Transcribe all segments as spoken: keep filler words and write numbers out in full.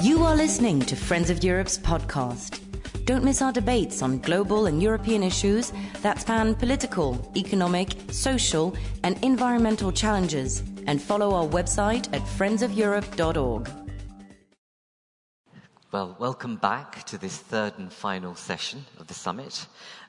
You are listening to Friends of Europe's podcast. Don't miss our debates on global and European issues that span political, economic, social, and environmental challenges, and follow our website at friends of europe dot org. Well, welcome back to this third and final session of the summit.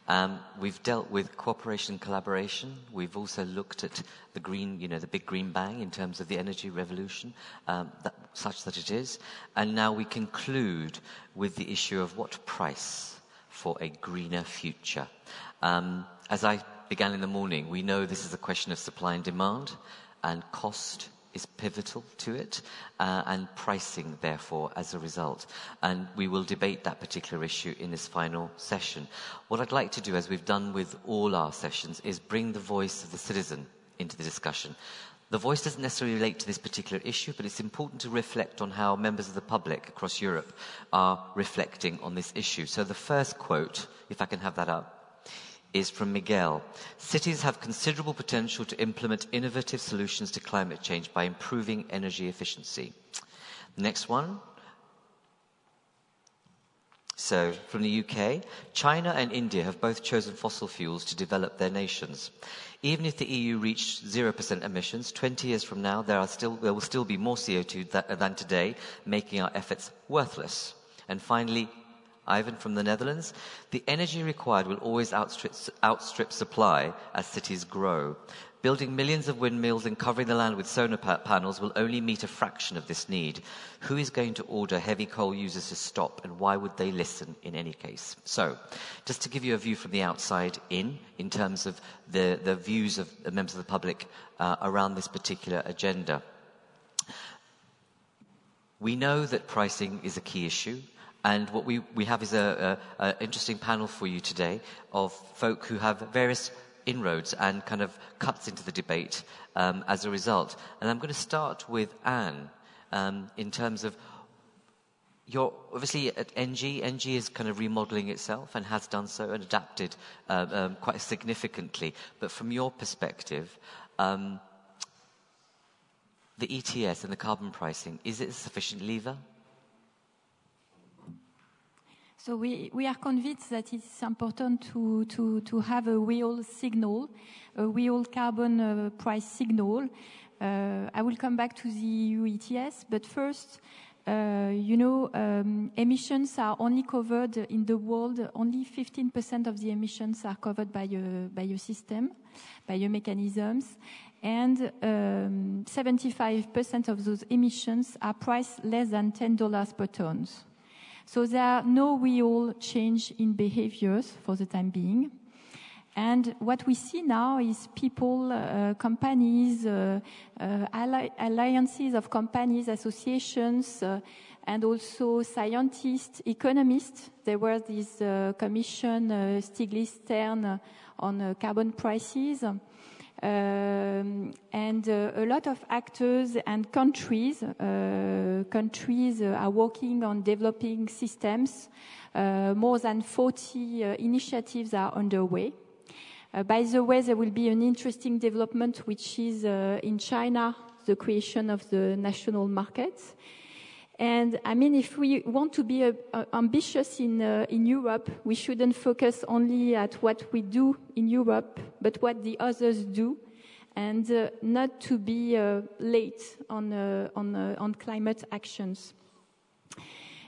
Um, we've dealt with cooperation and collaboration. We've also looked at the green, you know, the big green bang in terms of the energy revolution, um, that, such that it is. And now we conclude with the issue of what price for a greener future. Um, as I began in the morning, we know this is a question of supply and demand, and cost is pivotal to it, uh, and pricing, therefore, as a result. And we will debate that particular issue in this final session. What I'd like to do, as we've done with all our sessions, is bring the voice of the citizen into the discussion. The voice doesn't necessarily relate to this particular issue, but it's important to reflect on how members of the public across Europe are reflecting on this issue. So the first quote, if I can have that up, is from Miguel. Cities have considerable potential to implement innovative solutions to climate change by improving energy efficiency. Next one. So, from the U K, China and India have both chosen fossil fuels to develop their nations. Even if the E U reached zero percent emissions, twenty years from now, there, are still, there will still be more C O two that, than today, making our efforts worthless. And finally, Ivan from the Netherlands, the energy required will always outstrip, outstrip supply as cities grow. Building millions of windmills and covering the land with solar panels will only meet a fraction of this need. Who is going to order heavy coal users to stop, and why would they listen in any case? So, just to give you a view from the outside in, in terms of the, the views of the members of the public uh, around this particular agenda. We know that pricing is a key issue. And what we, we have is a, a, a interesting panel for you today of folk who have various inroads and kind of cuts into the debate um, as a result. And I'm going to start with Anne um, in terms of you're obviously at N G. N G is kind of remodeling itself and has done so and adapted uh, um, quite significantly. But from your perspective, um, the E T S and the carbon pricing, is it a sufficient lever? So we, we are convinced that it's important to, to, to have a real signal, a real carbon uh, price signal. Uh, I will come back to the E U E T S, but first, uh, you know, um, emissions are only covered in the world, only fifteen percent of the emissions are covered by a, by a system, by a mechanisms, and um, seventy-five percent of those emissions are priced less than ten dollars per ton. So there are no real change in behaviors for the time being. And what we see now is people, uh, companies, uh, uh, alli- alliances of companies, associations, uh, and also scientists, economists. There was this uh, commission, uh, Stiglitz, Stern, uh, on uh, carbon prices. Um, and uh, a lot of actors and countries uh, countries uh, are working on developing systems. Uh, more than forty uh, initiatives are underway. Uh, by the way, there will be an interesting development, which is uh, in China, the creation of the national market. And I mean, if we want to be uh, ambitious in uh, in Europe, we shouldn't focus only at what we do in Europe, but what the others do, and uh, not to be uh, late on uh, on uh, on climate actions.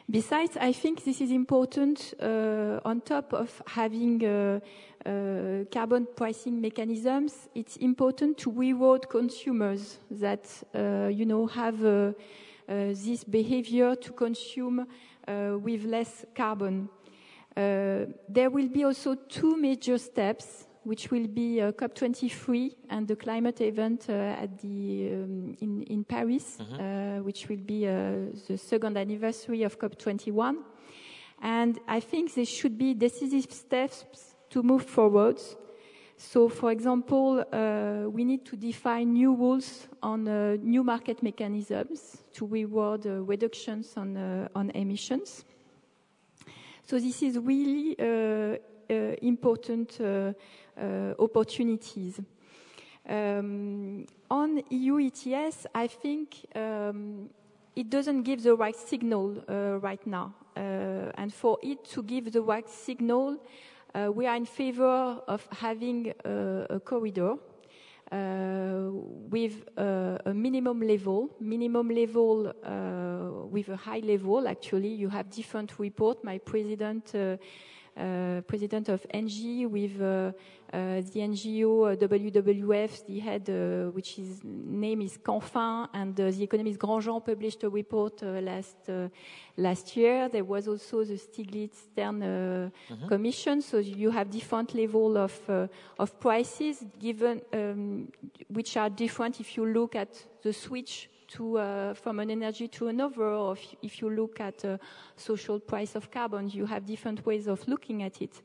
Besides, I think this is important uh, on top of having uh, uh, carbon pricing mechanisms. It's important to reward consumers that uh, you know have. Uh, Uh, this behavior to consume uh, with less carbon. Uh, there will be also two major steps, which will be uh, COP twenty-three and the climate event uh, at the um, in, in Paris, mm-hmm. uh, which will be uh, the second anniversary of COP twenty-one. And I think there should be decisive steps to move forward. So, for example, uh, we need to define new rules on uh, new market mechanisms to reward uh, reductions on, uh, on emissions. So this is really uh, uh, important uh, uh, opportunities. Um, on E U E T S, I think um, it doesn't give the right signal uh, right now. Uh, and for it to give the right signal, uh, we are in favor of having uh, a corridor uh, with uh, a minimum level, minimum level uh, with a high level. Actually, you have different reports. My president, uh, uh, president of N G, with uh, uh, the N G O uh, W W F, the head, uh, which his name is Canfin, and uh, the economist Grandjean published a report uh, last uh, last year. There was also the Stiglitz, Stern uh, mm-hmm. Commission. So you have different level of uh, of prices given, um, which are different if you look at the switch to uh, from an energy to another, or if, if you look at uh, social price of carbon. You have different ways of looking at it.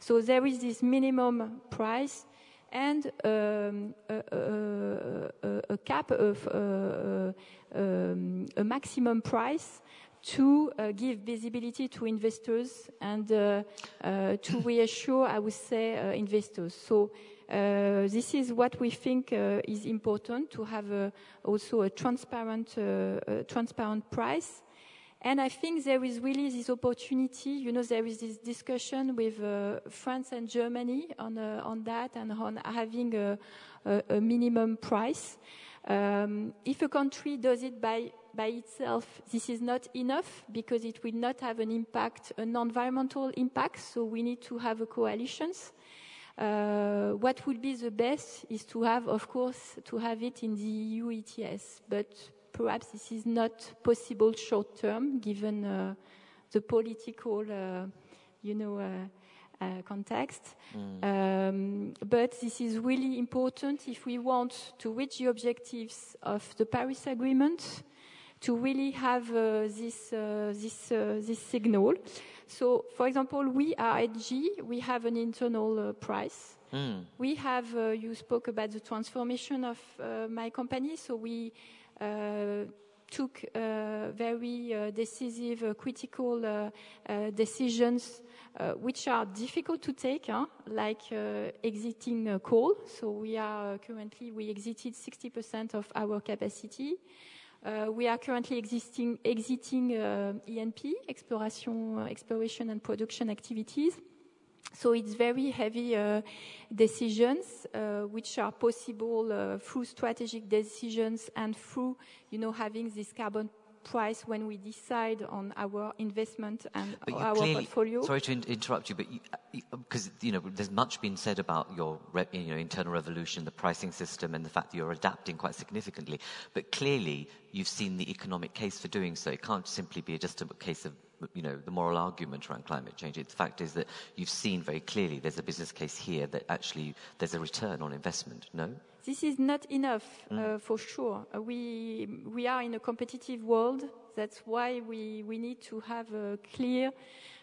So there is this minimum price and um, a, a, a cap of uh, um, a maximum price to uh, give visibility to investors and uh, uh, to reassure, I would say, uh, investors. So uh, this is what we think uh, is important, to have a, also a transparent, uh, a transparent price. And I think there is really this opportunity. You know, there is this discussion with uh, France and Germany on uh, on that, and on having a, a, a minimum price. Um, if a country does it by by itself, this is not enough, because it will not have an impact, an environmental impact. So we need to have a coalitions. Uh, what would be the best is to have, of course, to have it in the E U E T S, but perhaps this is not possible short term, given uh, the political, uh, you know, uh, uh, context. Mm. Um, but this is really important if we want to reach the objectives of the Paris Agreement, to really have uh, this uh, this uh, this signal. So, for example, we are at G. We have an internal uh, price. Mm. We have. Uh, you spoke about the transformation of uh, my company, so we. Uh, took uh, very uh, decisive, uh, critical uh, uh, decisions, uh, which are difficult to take, huh? Like uh, exiting uh, coal. So we are uh, currently, we exited sixty percent of our capacity. Uh, we are currently existing, exiting uh, E and P, exploration, uh, exploration and production activities. So it's very heavy uh, decisions, uh, which are possible uh, through strategic decisions and through, you know, having this carbon price when we decide on our investment and but our clearly, portfolio. Sorry to in- interrupt you, but because you, you know, there's much been said about your re- you know, internal revolution, the pricing system, and the fact that you're adapting quite significantly. But clearly, you've seen the economic case for doing so. It can't simply be just a case of, you know, the moral argument around climate change. The fact is that you've seen very clearly there's a business case here, that actually there's a return on investment, no? This is not enough, mm. uh, for sure. Uh, we we are in a competitive world. That's why we, we need to have uh, clear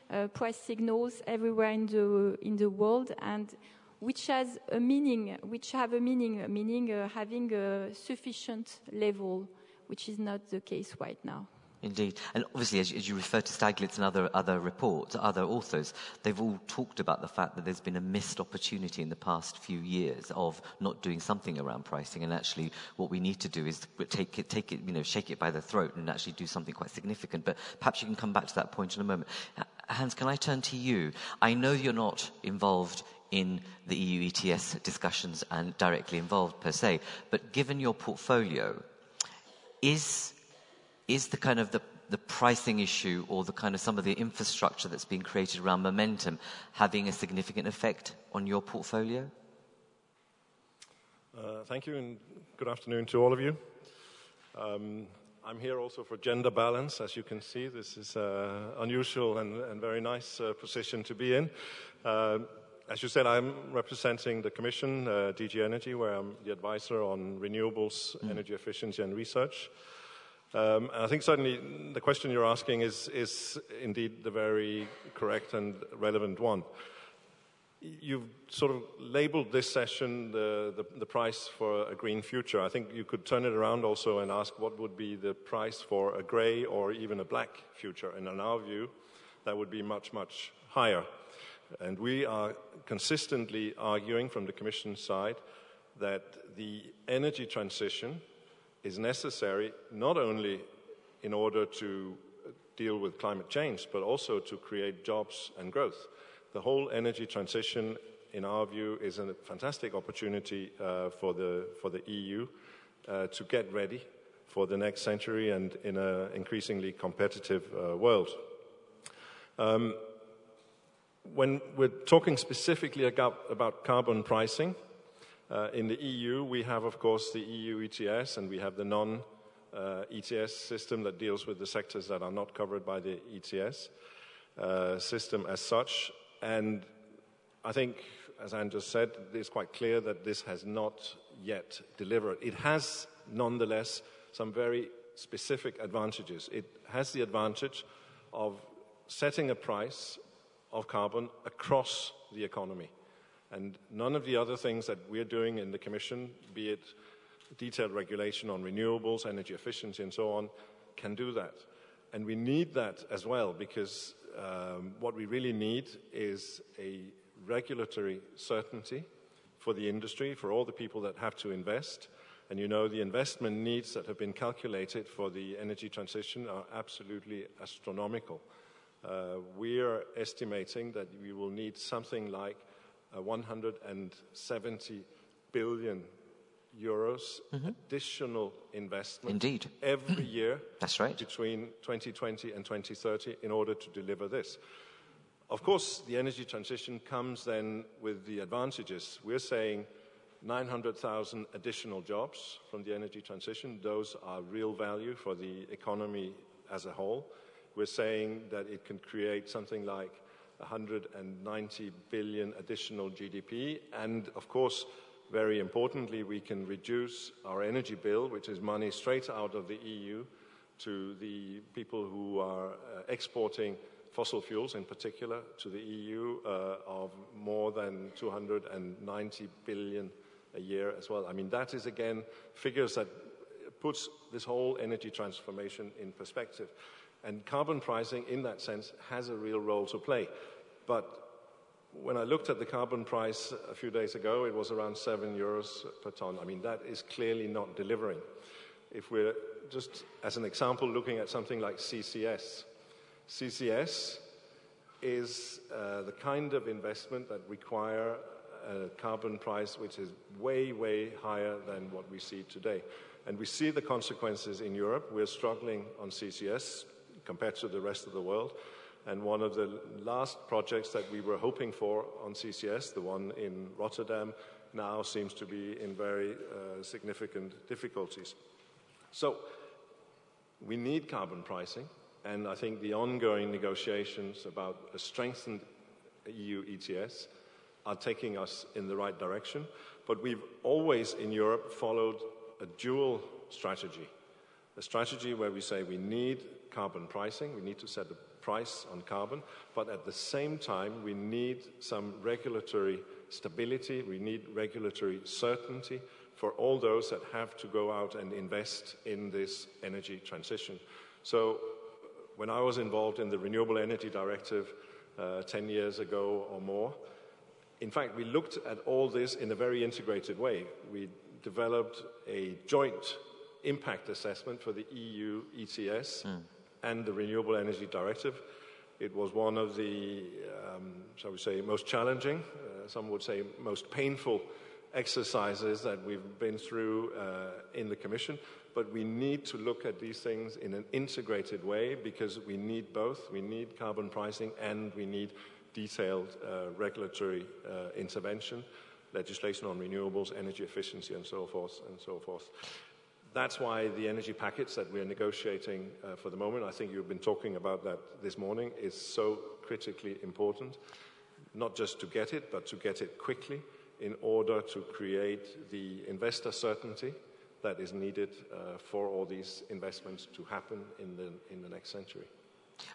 uh, price signals everywhere in the in the world, and which has a meaning, which have a meaning, meaning uh, having a sufficient level, which is not the case right now. Indeed. And obviously, as you, as you refer to Stiglitz and other other reports, other authors, they've all talked about the fact that there's been a missed opportunity in the past few years of not doing something around pricing. And actually, what we need to do is take it, take it, you know, shake it by the throat and actually do something quite significant. But perhaps you can come back to that point in a moment. Hans, can I turn to you? I know you're not involved in the E U E T S discussions and directly involved per se, but given your portfolio, is... Is the kind of the, the pricing issue, or the kind of some of the infrastructure that's being created around momentum, having a significant effect on your portfolio? Uh, thank you, and good afternoon to all of you. Um, I'm here also for gender balance. As you can see, this is an uh, unusual and, and very nice uh, position to be in. Uh, as you said, I'm representing the Commission, uh, D G Energy, where I'm the advisor on renewables, mm. energy efficiency and research. Um, and I think certainly the question you're asking is, is indeed the very correct and relevant one. You've sort of labeled this session the, the, the price for a green future. I think you could turn it around also and ask what would be the price for a grey or even a black future. And in our view, that would be much, much higher. And we are consistently arguing from the Commission side that the energy transition is necessary not only in order to deal with climate change, but also to create jobs and growth. The whole energy transition, in our view, is a fantastic opportunity uh, for, the, for the E U uh, to get ready for the next century and in an increasingly competitive uh, world. Um, when we're talking specifically about, about carbon pricing, uh, in the E U we have, of course, the E U E T S, and we have the non-E T S system that deals with the sectors that are not covered by the E T S uh, system as such. And I think, as Anne just said, it's quite clear that this has not yet delivered. It has, nonetheless, some very specific advantages. It has the advantage of setting a price of carbon across the economy. And none of the other things that we're doing in the Commission, be it detailed regulation on renewables, energy efficiency and so on, can do that. And we need that as well, because um, what we really need is a regulatory certainty for the industry, for all the people that have to invest. And you know, the investment needs that have been calculated for the energy transition are absolutely astronomical. Uh, we are estimating that we will need something like uh, one hundred seventy billion euros mm-hmm. additional investment Indeed. every year That's right. between twenty twenty and twenty thirty in order to deliver this. Of course, the energy transition comes then with the advantages. We're saying nine hundred thousand additional jobs from the energy transition. Those are real value for the economy as a whole. We're saying that it can create something like one hundred ninety billion additional G D P. And of course, very importantly, we can reduce our energy bill, which is money straight out of the E U to the people who are uh, exporting fossil fuels, in particular, to the E U uh, of more than two hundred ninety billion a year as well. I mean, that is, again, figures that puts this whole energy transformation in perspective. And carbon pricing, in that sense, has a real role to play. But when I looked at the carbon price a few days ago, it was around seven euros per tonne. I mean, that is clearly not delivering. If we're just, as an example, looking at something like C C S, C C S is uh, the kind of investment that require a carbon price which is way, way higher than what we see today. And we see the consequences in Europe. We're struggling on C C S compared to the rest of the world. And one of the last projects that we were hoping for on C C S, the one in Rotterdam, now seems to be in very uh, significant difficulties. So we need carbon pricing. And I think the ongoing negotiations about a strengthened E U E T S are taking us in the right direction. But we've always in Europe followed a dual strategy, a strategy where we say we need carbon pricing, we need to set a price on carbon, but at the same time we need some regulatory stability, we need regulatory certainty for all those that have to go out and invest in this energy transition. So, when I was involved in the Renewable Energy Directive uh, ten years ago or more, in fact, we looked at all this in a very integrated way. We developed a joint impact assessment for the E U E T S mm. and the Renewable Energy Directive. It was one of the, um, shall we say, most challenging, uh, some would say most painful exercises that we've been through uh, in the Commission. But we need to look at these things in an integrated way because we need both. We need carbon pricing and we need detailed uh, regulatory uh, intervention, legislation on renewables, energy efficiency, and so forth, and so forth. That's why the energy package that we're negotiating uh, for the moment, I think you've been talking about that this morning, is so critically important, not just to get it, but to get it quickly in order to create the investor certainty that is needed uh, for all these investments to happen in the in the next century.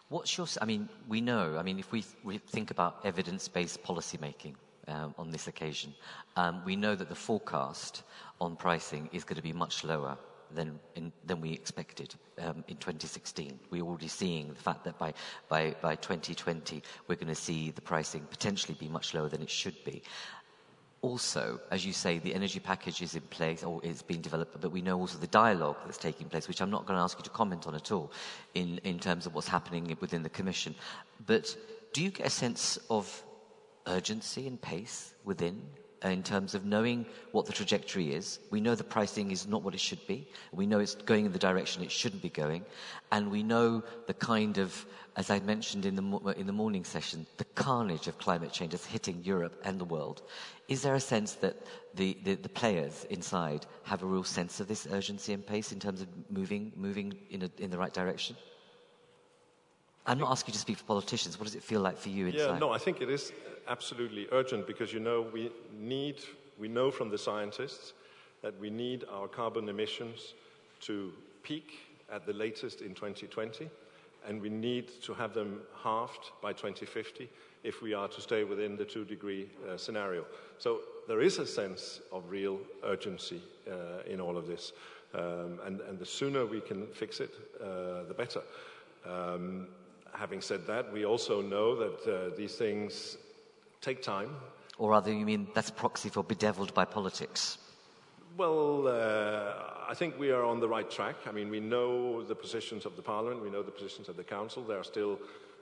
What's your? I mean, we know. I mean, if we, we think about evidence-based policymaking um, on this occasion, um, we know that the forecast on pricing is going to be much lower than in, than we expected um, in twenty sixteen. We're already seeing the fact that by by by twenty twenty we're going to see the pricing potentially be much lower than it should be. also, as you say, the energy package is in place, or it's being developed, but we know also the dialogue that's taking place, which I'm not going to ask you to comment on at all in, in terms of what's happening within the Commission. But do you get a sense of urgency and pace within, in terms of knowing what the trajectory is? We know the pricing is not what it should be. We know it's going in the direction it shouldn't be going. And we know the kind of, as I mentioned in the, in the morning session, the carnage of climate change that's hitting Europe and the world. Is there a sense that the, the, the players inside have a real sense of this urgency and pace in terms of moving, moving in, a, in the right direction? I'm not asking you to speak for politicians. What does it feel like for you inside? Yeah, no, I think it is absolutely urgent, because, you know, we need, we know from the scientists that we need our carbon emissions to peak at the latest in twenty twenty, and we need to have them halved by twenty fifty if we are to stay within the two degree uh, scenario. So there is a sense of real urgency uh, in all of this, um, and, and the sooner we can fix it, uh, the better. Um, Having said that, we also know that uh, these things take time. Or rather, you mean that's proxy for bedeviled by politics? Well, uh, I think we are on the right track. I mean, we know the positions of the Parliament, we know the positions of the Council. There are still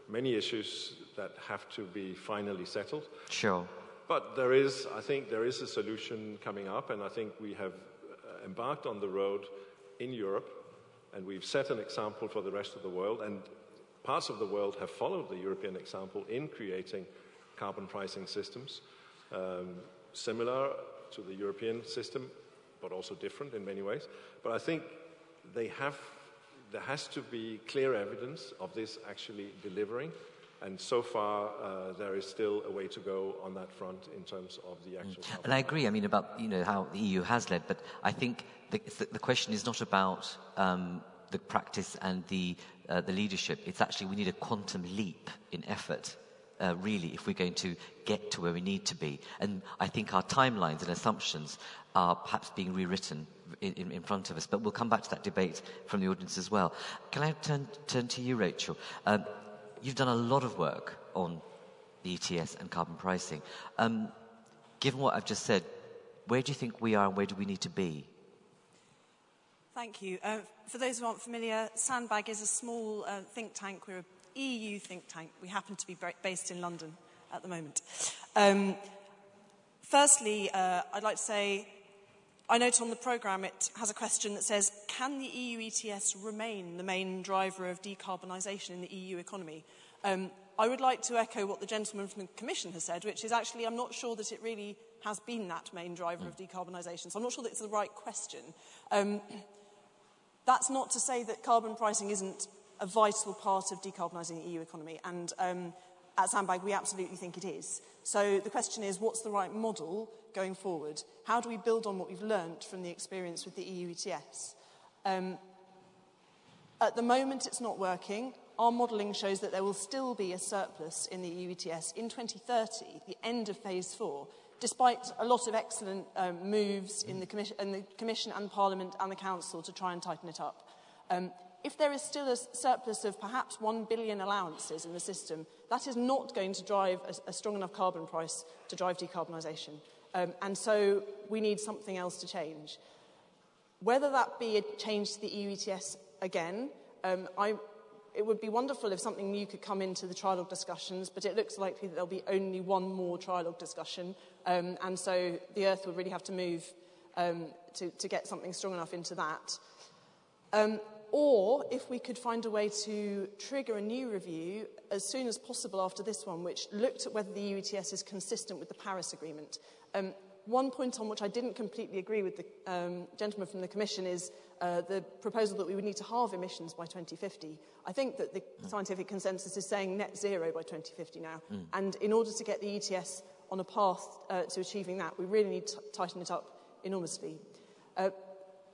many issues that have to be finally settled. Sure. But there is, I think there is a solution coming up, and I think we have embarked on the road in Europe, and we've set an example for the rest of the world, and parts of the world have followed the European example in creating carbon pricing systems, um, similar to the European system, but also different in many ways. But I think they have, there has to be clear evidence of this actually delivering, and so far uh, there is still a way to go on that front in terms of the actual... Mm. And I agree, I mean, about, you know, how the E U has led, but I think the, the question is not about... Um, the practice and the, uh, the leadership. It's actually, we need a quantum leap in effort, uh, really, if we're going to get to where we need to be. And I think our timelines and assumptions are perhaps being rewritten in, in front of us. But we'll come back to that debate from the audience as well. Can I turn, turn to you, Rachel? Um, you've done a lot of work on the E T S and carbon pricing. Um, given what I've just said, where do you think we are and where do we need to be? Thank you. Uh, for those who aren't familiar, Sandbag is a small uh, think tank. We're an E U think tank. We happen to be based in London at the moment. Um, firstly, uh, I'd like to say, I note on the programme it has a question that says, can the E U E T S remain the main driver of decarbonisation in the E U economy? Um, I would like to echo what the gentleman from the Commission has said, which is actually I'm not sure that it really has been that main driver of decarbonisation. So I'm not sure that it's the right question. Um, That's not to say that carbon pricing isn't a vital part of decarbonising the E U economy, and um, at Sandbag we absolutely think it is. So the question is, what's the right model going forward? How do we build on what we've learnt from the experience with the E U E T S? Um, at the moment it's not working. Our modelling shows that there will still be a surplus in the E U E T S in twenty thirty, the end of phase four, despite a lot of excellent um, moves in the, commission, in the Commission and Parliament and the Council to try and tighten it up. Um, if there is still a surplus of perhaps one billion allowances in the system, that is not going to drive a, a strong enough carbon price to drive decarbonisation. Um, and so we need something else to change. Whether that be a change to the E U E T S again, um, I, it would be wonderful if something new could come into the trialogue discussions, but it looks likely that there'll be only one more trialogue discussion. Um, and so the Earth would really have to move um, to, to get something strong enough into that. Um, or if we could find a way to trigger a new review as soon as possible after this one, which looked at whether the E U E T S is consistent with the Paris Agreement. Um, one point on which I didn't completely agree with the um, gentleman from the Commission is uh, the proposal that we would need to halve emissions by twenty fifty. I think that the mm. scientific consensus is saying net zero by twenty fifty now. Mm. And in order to get the E T S on a path uh, to achieving that, we really need to tighten it up enormously. Uh,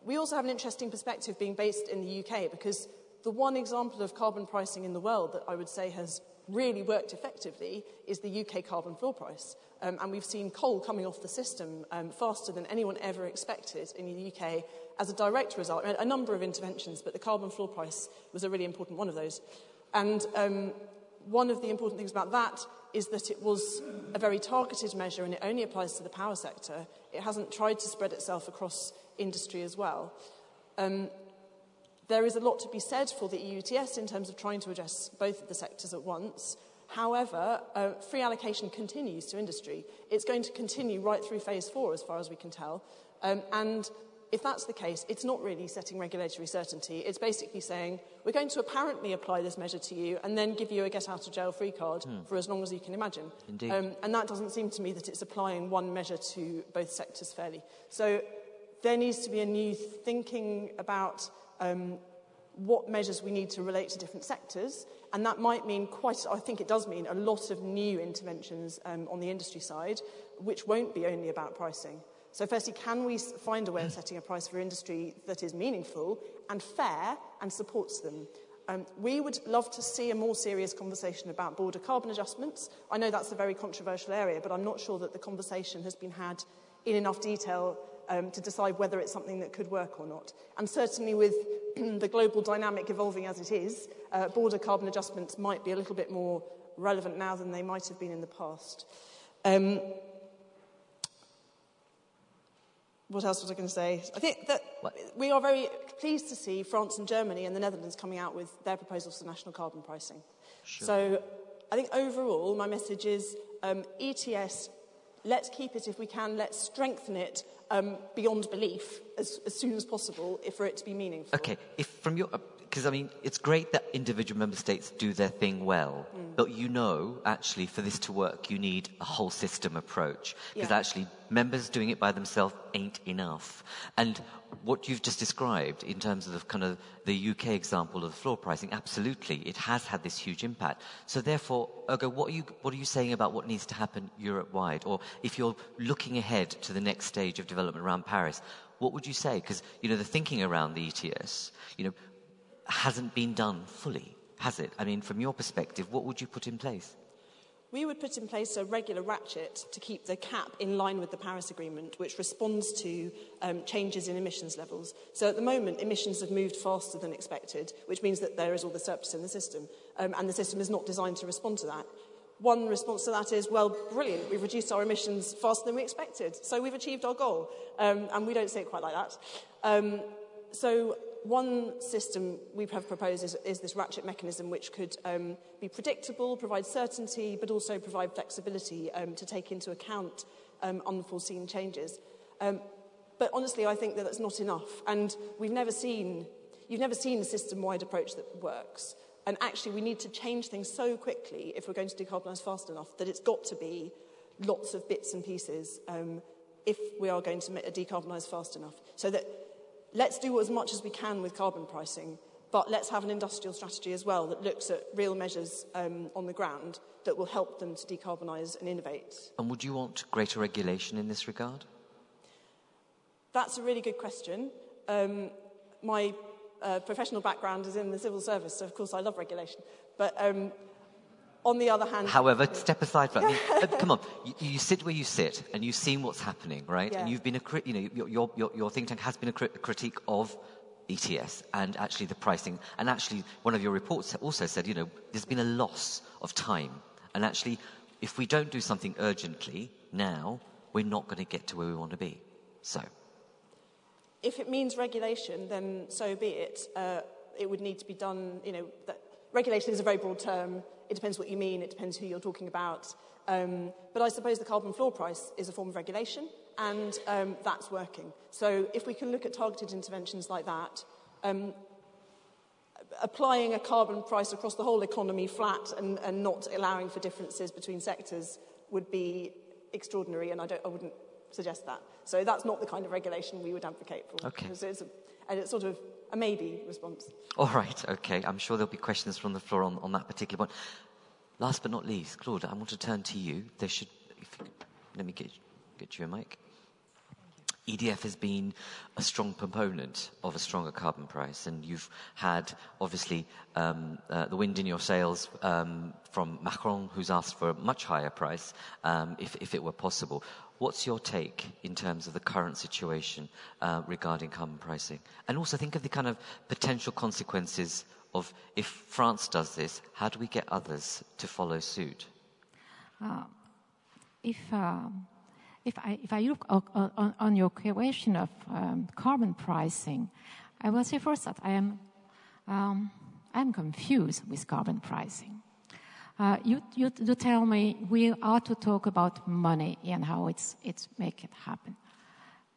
we also have an interesting perspective being based in the U K, because the one example of carbon pricing in the world that I would say has really worked effectively is the U K carbon floor price. Um, and we've seen coal coming off the system um, faster than anyone ever expected in the U K as a direct result. A number of interventions, but the carbon floor price was a really important one of those. And um, one of the important things about that is that it was a very targeted measure and it only applies to the power sector. It hasn't tried to spread itself across industry as well. Um, there is a lot to be said for the E U E T S in terms of trying to address both of the sectors at once. However, uh, free allocation continues to industry. It's going to continue right through phase four as far as we can tell. Um, and if that's the case, it's not really setting regulatory certainty. It's basically saying, we're going to apparently apply this measure to you and then give you a get-out-of-jail-free card hmm. for as long as you can imagine. Indeed. Um, and that doesn't seem to me that it's applying one measure to both sectors fairly. So there needs to be a new thinking about um, what measures we need to relate to different sectors, and that might mean quite, I think it does mean, a lot of new interventions um, on the industry side, which won't be only about pricing. So firstly, can we find a way of setting a price for industry that is meaningful and fair and supports them? Um, we would love to see a more serious conversation about border carbon adjustments. I know that's a very controversial area, but I'm not sure that the conversation has been had in enough detail um, to decide whether it's something that could work or not. And certainly with the global dynamic evolving as it is, uh, border carbon adjustments might be a little bit more relevant now than they might have been in the past. Um, What else was I going to say? I think that what? we are very pleased to see France and Germany and the Netherlands coming out with their proposals for national carbon pricing. Sure. So I think overall my message is um, E T S, let's keep it if we can, let's strengthen it um, beyond belief as, as soon as possible if for it to be meaningful. Okay, if from your... Because, I mean, it's great that individual member states do their thing well, mm. but you know, actually, for this to work, you need a whole system approach. Because, yeah. actually, members doing it by themselves ain't enough. And what you've just described in terms of the, kind of the U K example of floor pricing, absolutely, it has had this huge impact. So, therefore, Ergo, what are you, what are you saying about what needs to happen Europe-wide? Or if you're looking ahead to the next stage of development around Paris, what would you say? Because, you know, the thinking around the E T S, you know, hasn't been done fully, has it? I mean, from your perspective, what would you put in place? We would put in place a regular ratchet to keep the cap in line with the Paris Agreement, which responds to um, changes in emissions levels. So at the moment, emissions have moved faster than expected, which means that there is all the surplus in the system, um, and the system is not designed to respond to that. One response to that is, well, brilliant, we've reduced our emissions faster than we expected, so we've achieved our goal. Um, and we don't say it quite like that. Um, so... One system we have proposed is, is this ratchet mechanism, which could um, be predictable, provide certainty, but also provide flexibility um, to take into account um, unforeseen changes. Um, but honestly, I think that that's not enough. And we've never seen, you've never seen a system-wide approach that works. And actually, we need to change things so quickly if we're going to decarbonise fast enough that it's got to be lots of bits and pieces um, if we are going to decarbonise fast enough. So that... Let's do as much as we can with carbon pricing, but let's have an industrial strategy as well that looks at real measures um, on the ground that will help them to decarbonise and innovate. And would you want greater regulation in this regard? That's a really good question. Um, my uh, professional background is in the civil service, so of course I love regulation. But um, on the other hand... However, step aside from that. Come on, you, you sit where you sit, and you've seen what's happening, right? Yeah. And you've been a cri- you know, your, your, your, your think tank has been a, cri- a critique of E T S and actually the pricing. And actually, one of your reports also said, you know, there's been a loss of time. And actually, if we don't do something urgently now, we're not going to get to where we want to be. So, if it means regulation, then so be it. Uh, it would need to be done. You know, that regulation is a very broad term. It depends what you mean, it depends who you're talking about. Um, but I suppose the carbon floor price is a form of regulation, and um, that's working. So if we can look at targeted interventions like that, um, applying a carbon price across the whole economy flat and, and not allowing for differences between sectors would be extraordinary, and I, don't, I wouldn't suggest that. So that's not the kind of regulation we would advocate for. Okay. It's, it's a, and it's sort of... a maybe response. All right, okay. I'm sure there'll be questions from the floor on, on that particular point. Last but not least, Claude, I want to turn to you. There should, if you, let me get, get you a mic. E D F has been a strong proponent of a stronger carbon price, and you've had, obviously, um, uh, the wind in your sails um, from Macron, who's asked for a much higher price, um, if, if it were possible. What's your take in terms of the current situation uh, regarding carbon pricing? And also think of the kind of potential consequences of if France does this, how do we get others to follow suit? Uh, if, uh, if, I, if I look on, on, on your question of um, carbon pricing, I will say first that I am um, I'm confused with carbon pricing. Uh, you, you, you tell me we ought to talk about money and how it's, it's make it happen.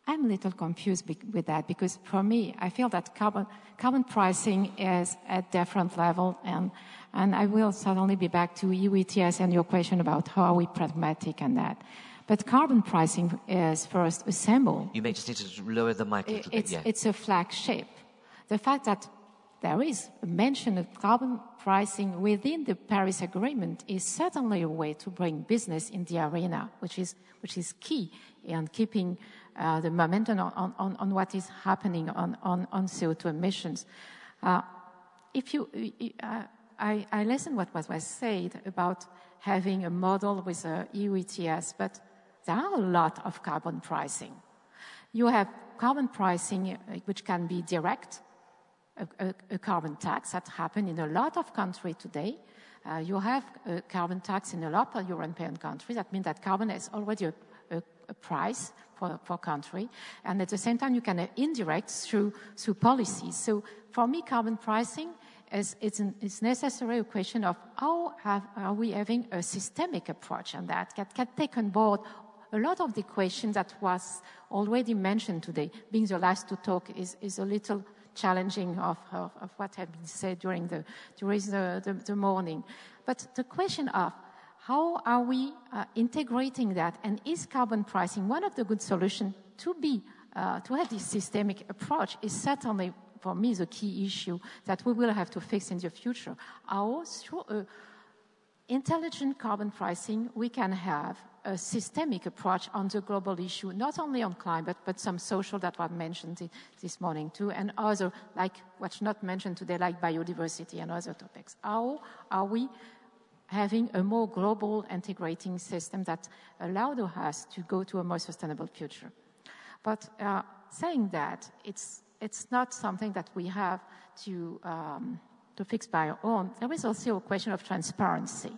I'm a little confused be with that, because for me, I feel that carbon, carbon pricing is at different level, and, and I will suddenly be back to E U E T S and your question about how are we pragmatic and that. But carbon pricing is first a symbol. You may just need to lower the mic a little it's, bit, yeah. It's a flagship. The fact that there is a mention of carbon pricing within the Paris Agreement is certainly a way to bring business in the arena, which is, which is key in keeping uh, the momentum on, on, on what is happening on, on, on C O two emissions. Uh, if you, uh, I, I listened what was, was said about having a model with a E U E T S, but there are a lot of carbon pricing. You have carbon pricing which can be direct, A, a, a carbon tax that happened in a lot of countries today. Uh, you have a carbon tax in a lot of European countries. That means that carbon is already a, a, a price for, for country. And at the same time, you can uh, indirect through, through policies. So for me, carbon pricing is it's an, it's necessarily a question of how have, are we having a systemic approach on that that can take on board a lot of the questions that was already mentioned today. Being the last to talk is, is a little challenging of, of, of what had been said during the during the, the, the morning. But the question of how are we uh, integrating that, and is carbon pricing one of the good solutions to be, uh, to have this systemic approach, is certainly for me the key issue that we will have to fix in the future. How through uh, intelligent carbon pricing we can have a systemic approach on the global issue, not only on climate, but some social that was mentioned this morning too, and other, like what's not mentioned today, like biodiversity and other topics. How are we having a more global integrating system that allowed us to go to a more sustainable future? But uh, saying that, it's, it's not something that we have to, um, to fix by our own. There is also a question of transparency.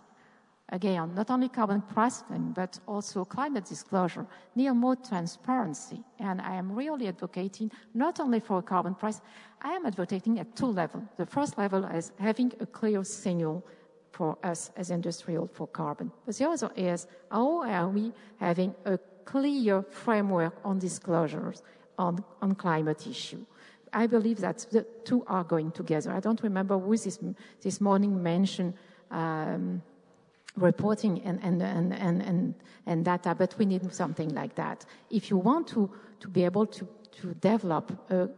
Again, not only carbon pricing, but also climate disclosure, near more transparency. And I am really advocating not only for a carbon price, I am advocating at two levels. The first level is having a clear signal for us as industrial for carbon. But the other is how are we having a clear framework on disclosures on, on climate issue. I believe that the two are going together. I don't remember who this, this morning mentioned um, reporting and, and, and, and, and, and data, but we need something like that. If you want to, to be able to, to develop a,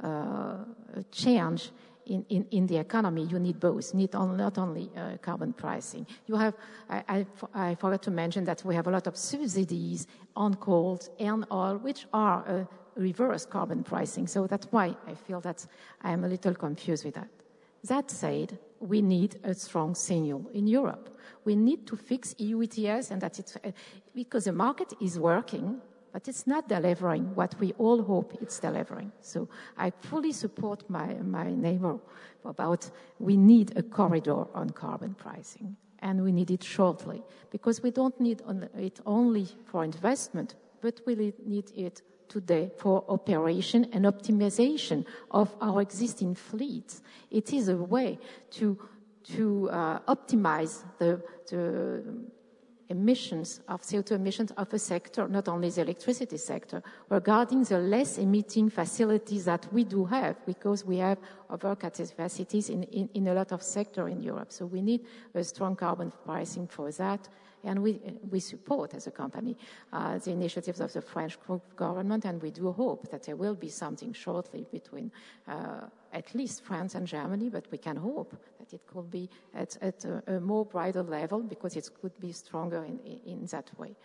uh, a change in, in, in the economy, you need both, need on, not only uh, carbon pricing. You have, I, I, I forgot to mention that we have a lot of subsidies on coal and oil, which are uh, reverse carbon pricing. So that's why I feel that I'm a little confused with that. That said, we need a strong signal in Europe. We need to fix E U E T S, and that it's, because the market is working, but it's not delivering what we all hope it's delivering. So I fully support my, my neighbor about we need a corridor on carbon pricing, and we need it shortly, because we don't need it only for investment, but we need it today for operation and optimization of our existing fleets. It is a way to, to uh, optimize the, the emissions of C O two emissions of a sector, not only the electricity sector, regarding the less emitting facilities that we do have, because we have overcapacities in, in, in a lot of sectors in Europe. So we need a strong carbon pricing for that. And we, we support, as a company, uh, the initiatives of the French government, and we do hope that there will be something shortly between uh, at least France and Germany, but we can hope that it could be at, at a, a more brighter level, because it could be stronger in, in that way.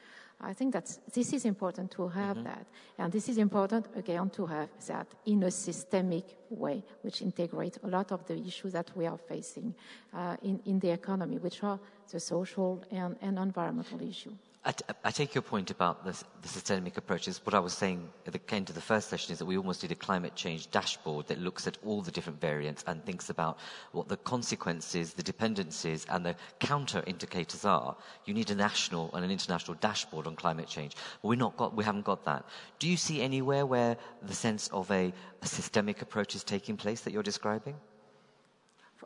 I think that this is important to have mm-hmm. that. And this is important, again, to have that in a systemic way, which integrates a lot of the issues that we are facing uh, in, in the economy, which are the social and, and environmental issue. I, t I take your point about the, the systemic approaches. What I was saying that came to the first session is that we almost did a climate change dashboard that looks at all the different variants and thinks about what the consequences, the dependencies, and the counter indicators are. You need a national and an international dashboard on climate change. But we're not got, we haven't got that. Do you see anywhere where the sense of a, a systemic approach is taking place that you're describing?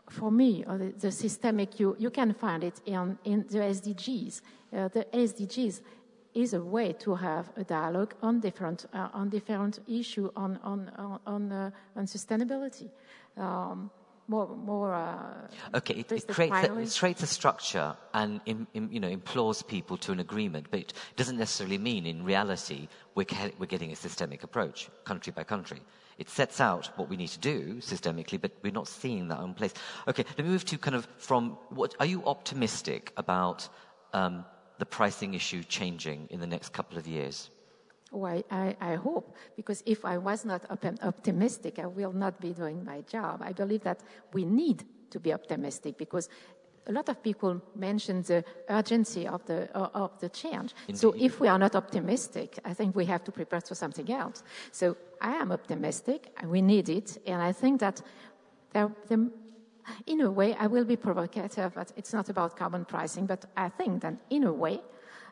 For me, the, the systemic, you, you can find it in, in the S D Gs. Uh, the S D Gs is a way to have a dialogue on different, uh, on different issues on, on, on, on, uh, on sustainability. Um, more, more, uh, okay, it, it, creates a, it creates a structure and in, in, you know, implores people to an agreement, but it doesn't necessarily mean in reality we're, we're getting a systemic approach, country by country. It sets out what we need to do systemically, but we're not seeing that in place. Okay, let me move to kind of from what are you optimistic about um, the pricing issue changing in the next couple of years? Oh, I, I, I hope, because if I was not op optimistic, I will not be doing my job. I believe that we need to be optimistic because a lot of people mentioned the urgency of the, uh, of the change. Indeed. So if we are not optimistic, I think we have to prepare for something else. So I am optimistic, and we need it, and I think that there, there, in a way, I will be provocative, but it's not about carbon pricing, but I think that in a way,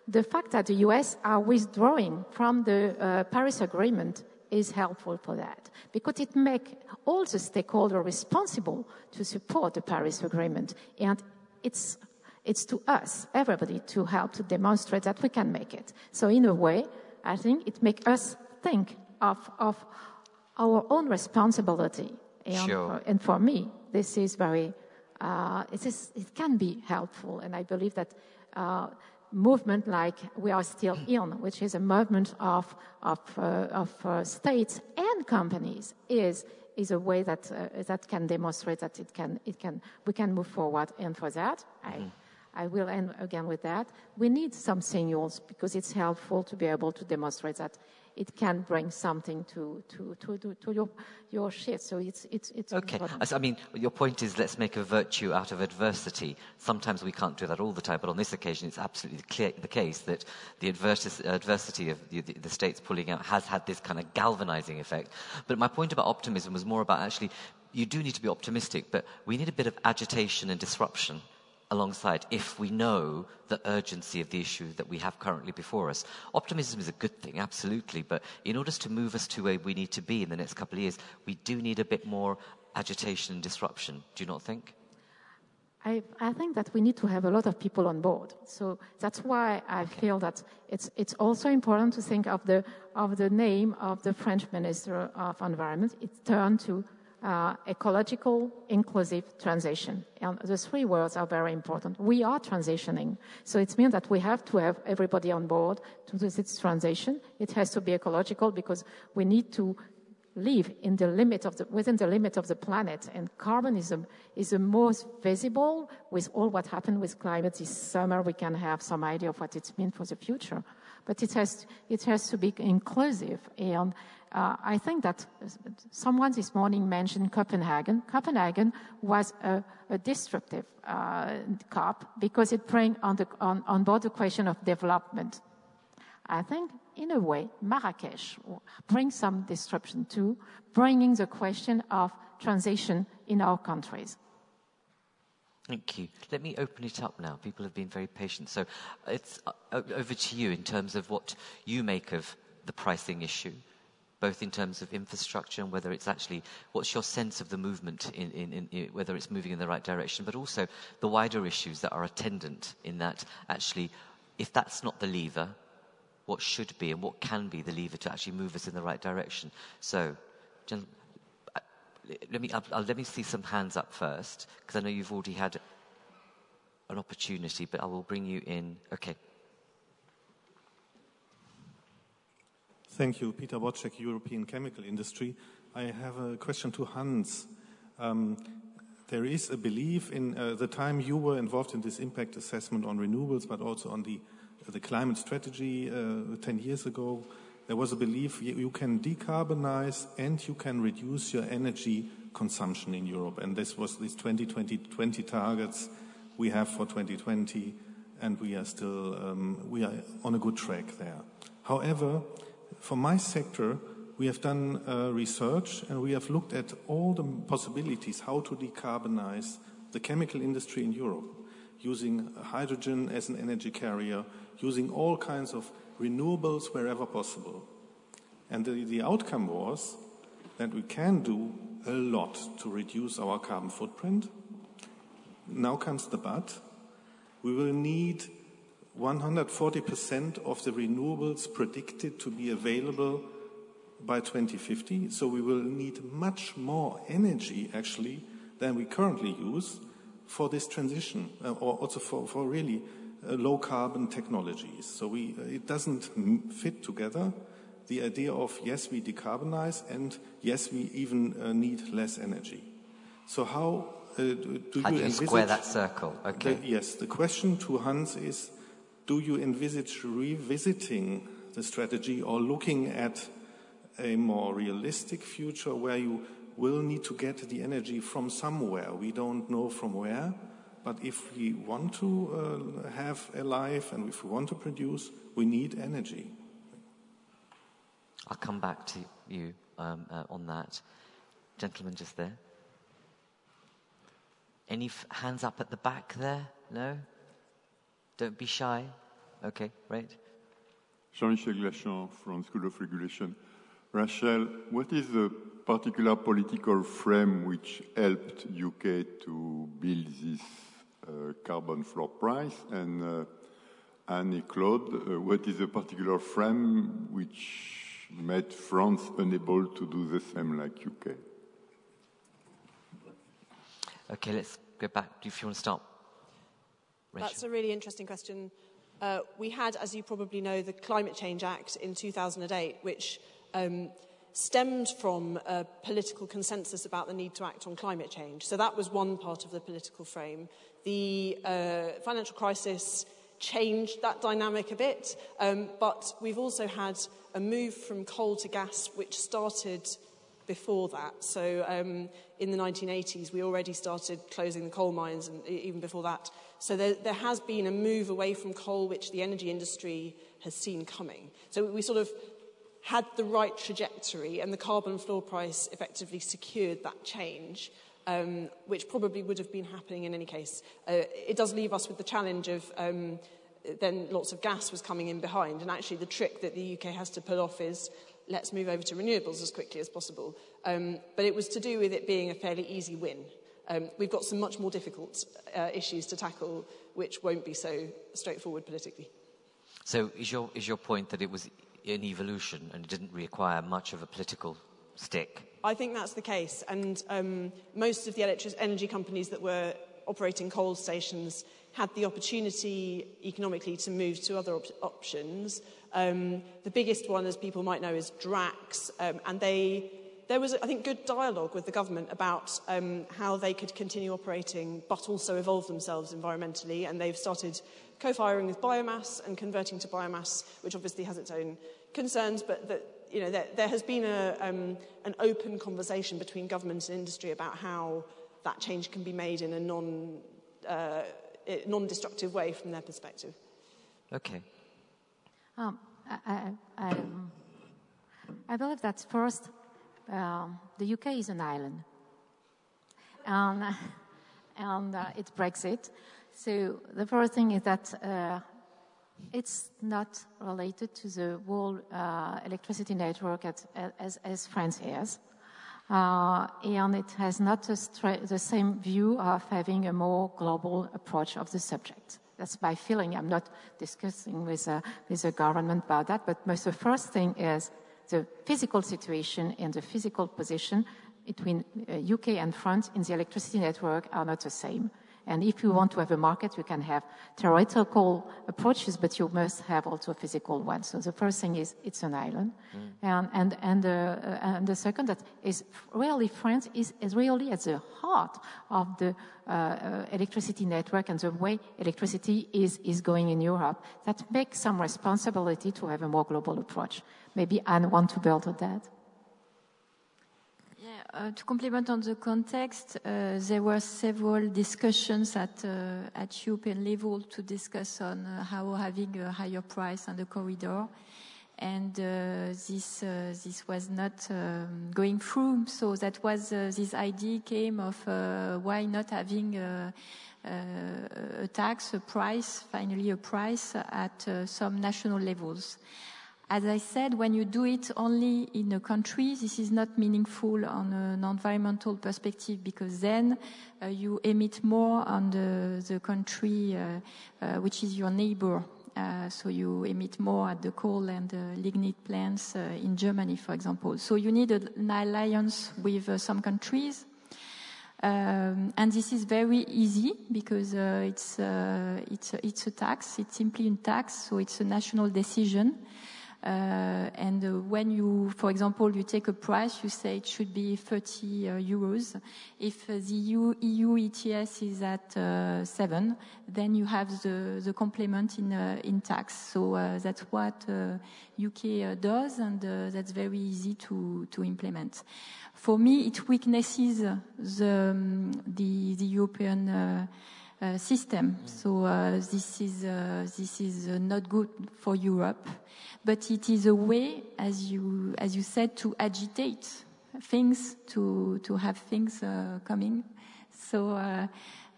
the fact that the U S are withdrawing from the uh, Paris Agreement is helpful for that, because it makes all the stakeholders responsible to support the Paris Agreement, and It's, it's to us, everybody, to help to demonstrate that we can make it. So in a way, I think it makes us think of, of our own responsibility. And, sure. for, and for me, this is very, uh, it, is, it can be helpful. And I believe that uh, movement like We Are Still In, which is a movement of, of, uh, of uh, states and companies, is is a way that uh, that can demonstrate that it can it can we can move forward, and for that mm-hmm. I I will end again with that we need some signals, because it's helpful to be able to demonstrate that it can bring something to to to, to, to your your shift. So it's it's it's okay. Important. I mean, your point is let's make a virtue out of adversity. Sometimes we can't do that all the time, but on this occasion, it's absolutely clear, the case that the advertis, adversity of the, the, the states pulling out has had this kind of galvanizing effect. But my point about optimism was more about actually, you do need to be optimistic, but we need a bit of agitation and disruption alongside, if we know the urgency of the issue that we have currently before us. Optimism is a good thing, absolutely, but in order to move us to where we need to be in the next couple of years, we do need a bit more agitation and disruption. Do you not think? I, I think that we need to have a lot of people on board. So that's why I okay. feel that it's, it's also important to think of the, of the name of the French Minister of Environment. It's turned to Uh, ecological, inclusive transition. And the three words are very important. We are transitioning. So it means that we have to have everybody on board to do this transition. It has to be ecological, because we need to live in the limit of the, within the limit of the planet. And carbon is, a, is the most visible. With all what happened with climate this summer, we can have some idea of what it means for the future. But it has, it has to be inclusive. And uh, I think that someone this morning mentioned Copenhagen. Copenhagen was a, a destructive uh, COP, because it brings on, on, on board the question of development. I think, in a way, Marrakesh brings some disruption too, bringing the question of transition in our countries. Thank you. Let me open it up now. People have been very patient. So it's over to you in terms of what you make of the pricing issue, both in terms of infrastructure and whether it's actually, what's your sense of the movement, in, in, in, whether it's moving in the right direction, but also the wider issues that are attendant in that actually, if that's not the lever, what should be and what can be the lever to actually move us in the right direction. So, gentlemen, Let me, I'll, let me see some hands up first, because I know you've already had an opportunity, but I will bring you in. Okay. Thank you. Peter Wojcik, European Chemical Industry. I have a question to Hans. Um, there is a belief in uh, the time you were involved in this impact assessment on renewables, but also on the, uh, the climate strategy uh, ten years ago. There was a belief you can decarbonize and you can reduce your energy consumption in Europe. And this was these twenty twenty twenty targets we have for twenty twenty and we are still um, we are on a good track there. However, for my sector, we have done uh, research and we have looked at all the possibilities how to decarbonize the chemical industry in Europe, using hydrogen as an energy carrier, using all kinds of renewables wherever possible. And the, the outcome was that we can do a lot to reduce our carbon footprint. Now comes the but. We will need one hundred forty percent of the renewables predicted to be available by twenty fifty, so we will need much more energy actually than we currently use for this transition, uh, or also for, for really uh, low carbon technologies. So we, uh, it doesn't fit together, the idea of yes we decarbonize and yes we even uh, need less energy. So how uh, do, do how you do you square that circle? Okay. The, yes, the question to Hans is, do you envisage revisiting the strategy or looking at a more realistic future where you will need to get the energy from somewhere? We don't know from where, but if we want to uh, have a life and if we want to produce, we need energy. I'll come back to you um, uh, on that. Gentleman just there. Any f hands up at the back there? No? Don't be shy. Okay, right. Jean-Michel Glachon from School of Regulation. Rachel, what is the particular political frame which helped U K to build this uh, carbon floor price? And uh, Anne and Claude, uh, what is the particular frame which made France unable to do the same like U K? Okay, let's go back. If you want to start, Rachel. That's a really interesting question. Uh, we had, as you probably know, the Climate Change Act in two thousand eight, which Um, stemmed from a political consensus about the need to act on climate change. So that was one part of the political frame. The uh, financial crisis changed that dynamic a bit, um, but we've also had a move from coal to gas, which started before that. So um, in the nineteen eighties, we already started closing the coal mines, and even before that. So there, there has been a move away from coal, which the energy industry has seen coming. So we sort of had the right trajectory, and the carbon floor price effectively secured that change, um, which probably would have been happening in any case. Uh, it does leave us with the challenge of um, then lots of gas was coming in behind, and actually the trick that the U K has to pull off is let's move over to renewables as quickly as possible. Um, but it was to do with it being a fairly easy win. Um, we've got some much more difficult uh, issues to tackle, which won't be so straightforward politically. So is your, is your point that it was an evolution and it didn't require much of a political stick? I think that's the case, and um, most of the electric energy companies that were operating coal stations had the opportunity economically to move to other op options. Um, the biggest one, as people might know, is Drax, um, and they, there was, I think, good dialogue with the government about um, how they could continue operating but also evolve themselves environmentally, and they've started co-firing with biomass and converting to biomass, which obviously has its own concerns, but that, you know, there, there has been a, um, an open conversation between government and industry about how that change can be made in a non, uh, non-destructive way from their perspective. Okay. Um, I, I, I believe that first, uh, the U K is an island, and, and uh, it's Brexit. So the first thing is that uh, it's not related to the world uh, electricity network at, as, as France is, uh, and it has not a the same view of having a more global approach of the subject. That's my feeling. I'm not discussing with, uh, with the government about that, but most, the first thing is the physical situation and the physical position between uh, U K and France in the electricity network are not the same. And if you want to have a market, you can have theoretical approaches, but you must have also a physical one. So the first thing is it's an island. Mm. And, and, and, uh, and the second that is really France is, is really at the heart of the uh, electricity network and the way electricity is, is going in Europe. That makes some responsibility to have a more global approach. Maybe Anne want to build on that. Uh, to complement on the context, uh, there were several discussions at uh, at European level to discuss on uh, how having a higher price on the corridor, and uh, this uh, this was not um, going through. So that was uh, this idea came of uh, why not having a, a, a tax, a price, finally a price at uh, some national levels. As I said, when you do it only in a country, this is not meaningful on an environmental perspective, because then uh, you emit more on the, the country uh, uh, which is your neighbor. Uh, so you emit more at the coal and uh, lignite plants uh, in Germany, for example. So you need an alliance with uh, some countries. Um, and this is very easy because uh, it's, uh, it's, it's a tax. It's simply a tax, so it's a national decision. Uh, and uh, when you, for example, you take a price, you say it should be thirty uh, euros. If uh, the E U E T S is at uh, seven, then you have the, the complement in uh, in tax. So uh, that's what uh, U K uh, does, and uh, that's very easy to to implement. For me, it weaknesses the um, the, the European Uh, Uh, system. So uh, this is uh, this is uh, not good for Europe, but it is a way, as you as you said, to agitate things, to to have things uh, coming. So uh,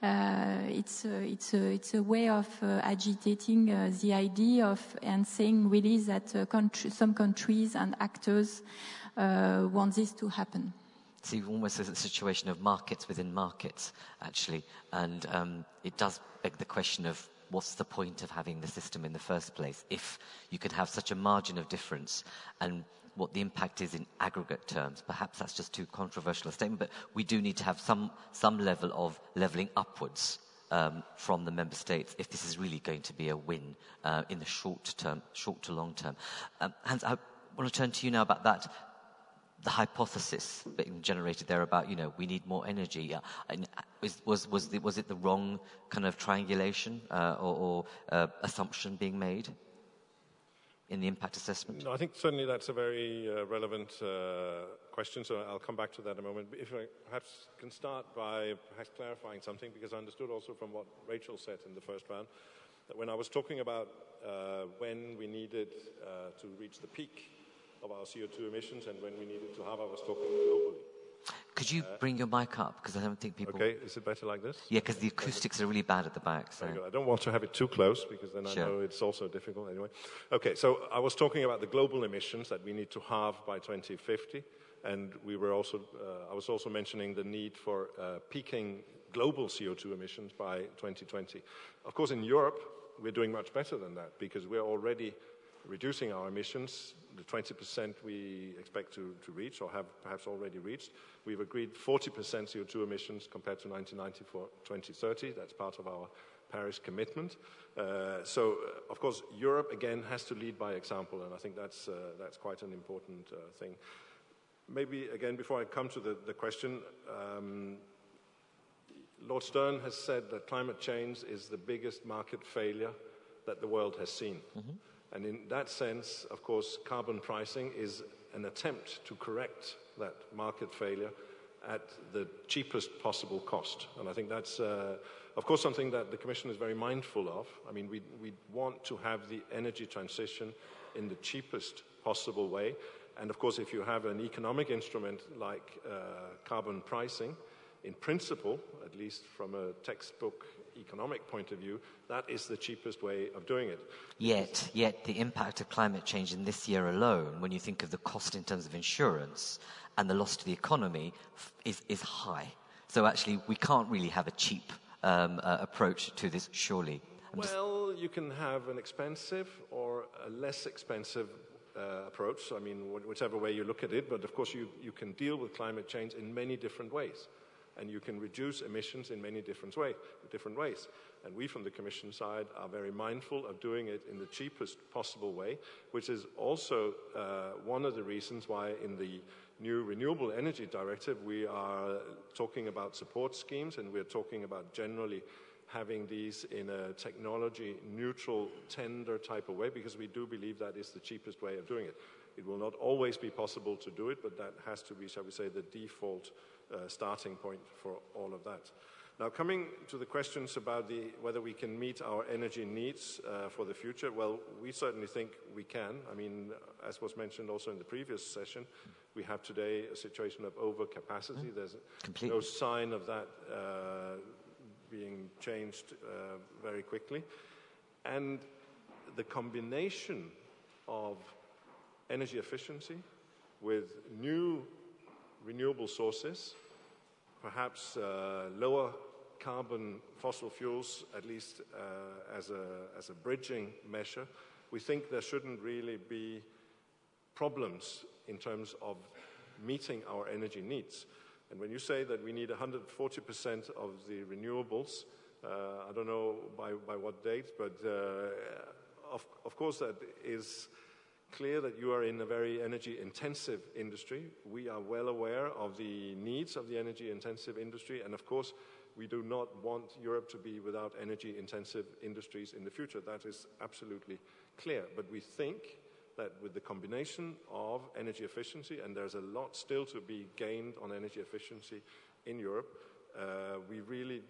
uh, it's a, it's a, it's a way of uh, agitating uh, the idea of and saying really that uh, country, some countries and actors uh, want this to happen. It's almost a situation of markets within markets, actually, and um, it does beg the question of what's the point of having the system in the first place if you could have such a margin of difference, and what the impact is in aggregate terms. Perhaps that's just too controversial a statement, but we do need to have some, some level of levelling upwards um, from the member states if this is really going to be a win uh, in the short term, short to long term. Um, Hans, I want to turn to you now about that. The hypothesis being generated there about, you know, we need more energy. And was, was, was, the, was it the wrong kind of triangulation uh, or, or uh, assumption being made in the impact assessment? No, I think certainly that's a very uh, relevant uh, question, so I'll come back to that in a moment. If I perhaps can start by perhaps clarifying something, because I understood also from what Rachel said in the first round, that when I was talking about uh, when we needed uh, to reach the peak of our C O two emissions and when we needed to have our talking globally. Could you uh, bring your mic up? Because I don't think people... Okay, is it better like this? Yeah, because the acoustics are really bad at the back. So. I don't want to have it too close, because then I sure. know it's also difficult anyway. Okay, so I was talking about the global emissions that we need to halve by twenty fifty, and we were also, uh, I was also mentioning the need for uh, peaking global C O two emissions by twenty twenty. Of course, in Europe, we're doing much better than that, because we're already reducing our emissions, the twenty percent we expect to, to reach or have perhaps already reached. We've agreed forty percent C O two emissions compared to nineteen ninety for twenty thirty. That's part of our Paris commitment. Uh, so, uh, of course, Europe, again, has to lead by example, and I think that's, uh, that's quite an important uh, thing. Maybe, again, before I come to the, the question, um, Lord Stern has said that climate change is the biggest market failure that the world has seen. Mm-hmm. And in that sense, of course, carbon pricing is an attempt to correct that market failure at the cheapest possible cost. And I think that's, uh, of course, something that the Commission is very mindful of. I mean, we, we want to have the energy transition in the cheapest possible way. And of course, if you have an economic instrument like uh, carbon pricing, in principle, at least from a textbook economic point of view, that is the cheapest way of doing it. Yet, yet the impact of climate change in this year alone, when you think of the cost in terms of insurance and the loss to the economy, is, is high. So actually, we can't really have a cheap um, uh, approach to this, surely. I'm well, you can have an expensive or a less expensive Uh, approach, I mean, whichever way you look at it, but of course you, you can deal with climate change in many different ways, and you can reduce emissions in many different, way, different ways. And we from the Commission side are very mindful of doing it in the cheapest possible way, which is also uh, one of the reasons why in the new Renewable Energy Directive we are talking about support schemes, and we're talking about generally having these in a technology-neutral, tender type of way, because we do believe that is the cheapest way of doing it. It will not always be possible to do it, but that has to be, shall we say, the default uh, starting point for all of that. Now, coming to the questions about the, whether we can meet our energy needs uh, for the future, well, we certainly think we can. I mean, as was mentioned also in the previous session, we have today a situation of overcapacity. There's Completely. no sign of that uh, being changed uh, very quickly. And the combination of energy efficiency with new renewable sources, perhaps uh, lower carbon fossil fuels, at least uh, as, a, as a bridging measure, we think there shouldn't really be problems in terms of meeting our energy needs. And when you say that we need one hundred forty percent of the renewables, uh, I don't know by, by what date, but uh, of, of course that is clear that you are in a very energy intensive industry. We are well aware of the needs of the energy intensive industry, and of course we do not want Europe to be without energy intensive industries in the future. That is absolutely clear, but we think that with the combination of energy efficiency, and there's a lot still to be gained on energy efficiency in Europe, uh, we really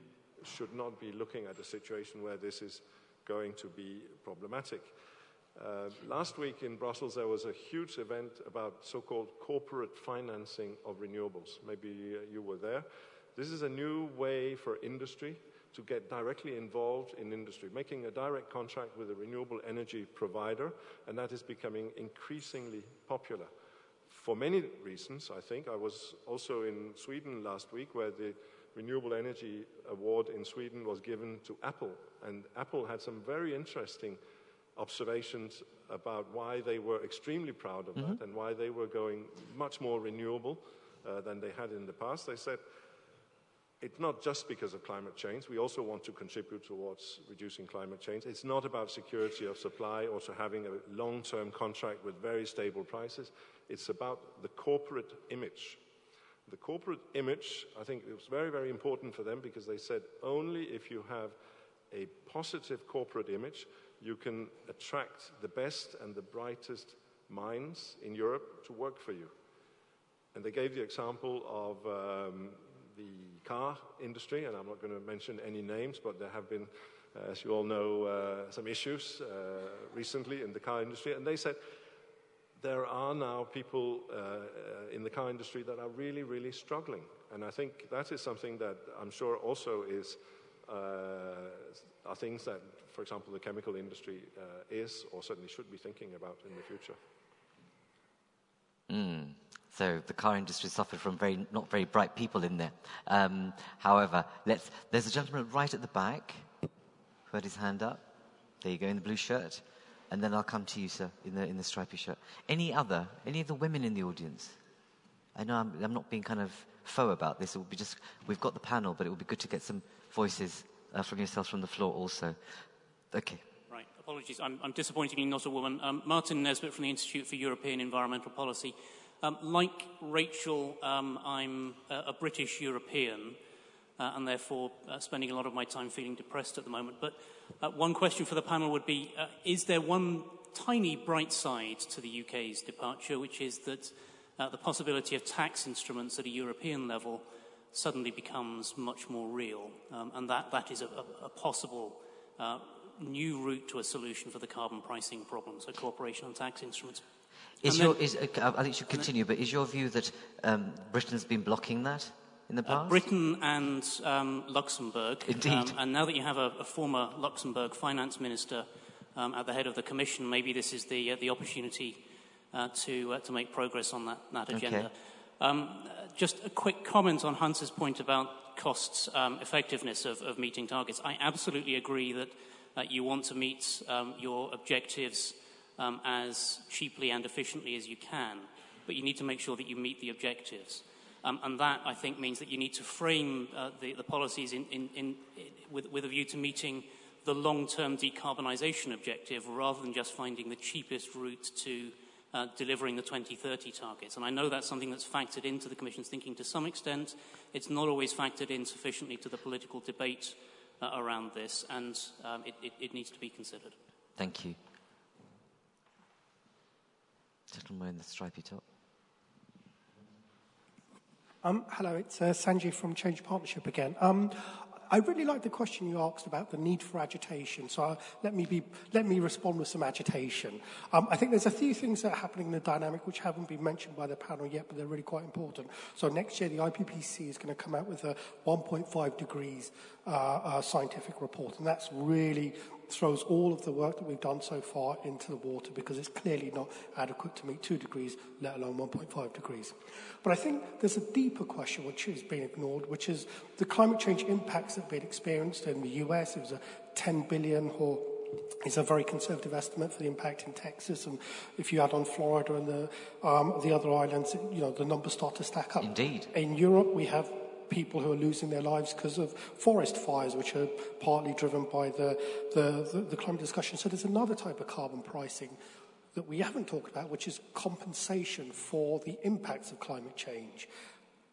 should not be looking at a situation where this is going to be problematic. Uh, last week in Brussels there was a huge event about so-called corporate financing of renewables. Maybe uh, you were there. This is a new way for industry to get directly involved in industry, making a direct contract with a renewable energy provider, and that is becoming increasingly popular for many reasons, I think. I was also in Sweden last week, where the Renewable Energy Award in Sweden was given to Apple, and Apple had some very interesting observations about why they were extremely proud of mm-hmm. that, and why they were going much more renewable uh, than they had in the past. They said, it's not just because of climate change. We also want to contribute towards reducing climate change. It's not about security of supply or to having a long-term contract with very stable prices. It's about the corporate image. The corporate image, I think it was very, very important for them, because they said only if you have a positive corporate image you can attract the best and the brightest minds in Europe to work for you. And they gave the example of um, the car industry, and I'm not going to mention any names, but there have been, uh, as you all know, uh, some issues uh, recently in the car industry. And they said there are now people uh, in the car industry that are really, really struggling. And I think that is something that I'm sure also is Uh, are things that, for example, the chemical industry uh, is or certainly should be thinking about in the future. Mm. So the car industry suffered from very not very bright people in there. Um, however, let's. There's a gentleman right at the back who had his hand up. There you go, in the blue shirt, and then I'll come to you, sir, in the in the stripy shirt. Any other? Any of the women in the audience? I know I'm, I'm not being kind of faux about this. It will be just we've got the panel, but it would be good to get some voices uh, from yourselves from the floor also. Okay. Right, apologies. I'm, I'm disappointingly not a woman. Um, Martin Nesbitt from the Institute for European Environmental Policy. Um, like Rachel, um, I'm a, a British European uh, and therefore uh, spending a lot of my time feeling depressed at the moment. But uh, one question for the panel would be, uh, is there one tiny bright side to the U K's departure, which is that uh, the possibility of tax instruments at a European level suddenly becomes much more real, um, and that, that is a, a, a possible uh, new route to a solution for the carbon pricing problem, so cooperation on tax instruments. Is your, then, is, uh, I think you continue, but is your view that um, Britain's been blocking that in the past? Uh, Britain and um, Luxembourg. Indeed. Um, and now that you have a, a former Luxembourg finance minister um, at the head of the Commission, maybe this is the, uh, the opportunity uh, to, uh, to make progress on that, that agenda. Okay. Um, just a quick comment on Hans's point about costs, um, effectiveness of, of meeting targets. I absolutely agree that uh, you want to meet um, your objectives um, as cheaply and efficiently as you can, but you need to make sure that you meet the objectives. Um, and that, I think, means that you need to frame uh, the, the policies in, in, in, with, with a view to meeting the long-term decarbonisation objective rather than just finding the cheapest route to Uh, delivering the twenty thirty targets. And I know that's something that's factored into the Commission's thinking to some extent. It's not always factored in sufficiently to the political debate uh, around this, and um, it, it, it needs to be considered. Thank you. Gentleman in the stripy top. Um, hello, it's uh, Sanjay from Change Partnership again. Um, I really like the question you asked about the need for agitation, so uh, let me be, let me respond with some agitation. Um, I think there's a few things that are happening in the dynamic which haven't been mentioned by the panel yet, but they're really quite important. So next year, the I P C C is going to come out with a one point five degrees uh, uh, scientific report, and that's really throws all of the work that we've done so far into the water because it's clearly not adequate to meet two degrees, let alone one point five degrees. But I think there's a deeper question which is being ignored, which is the climate change impacts that have been experienced in the U S. It was a ten billion or it's a very conservative estimate for the impact in Texas, and if you add on Florida and the, um, the other islands, you know, the numbers start to stack up. Indeed. In Europe, we have people who are losing their lives because of forest fires, which are partly driven by the, the, the, the climate discussion. So there's another type of carbon pricing that we haven't talked about, which is compensation for the impacts of climate change,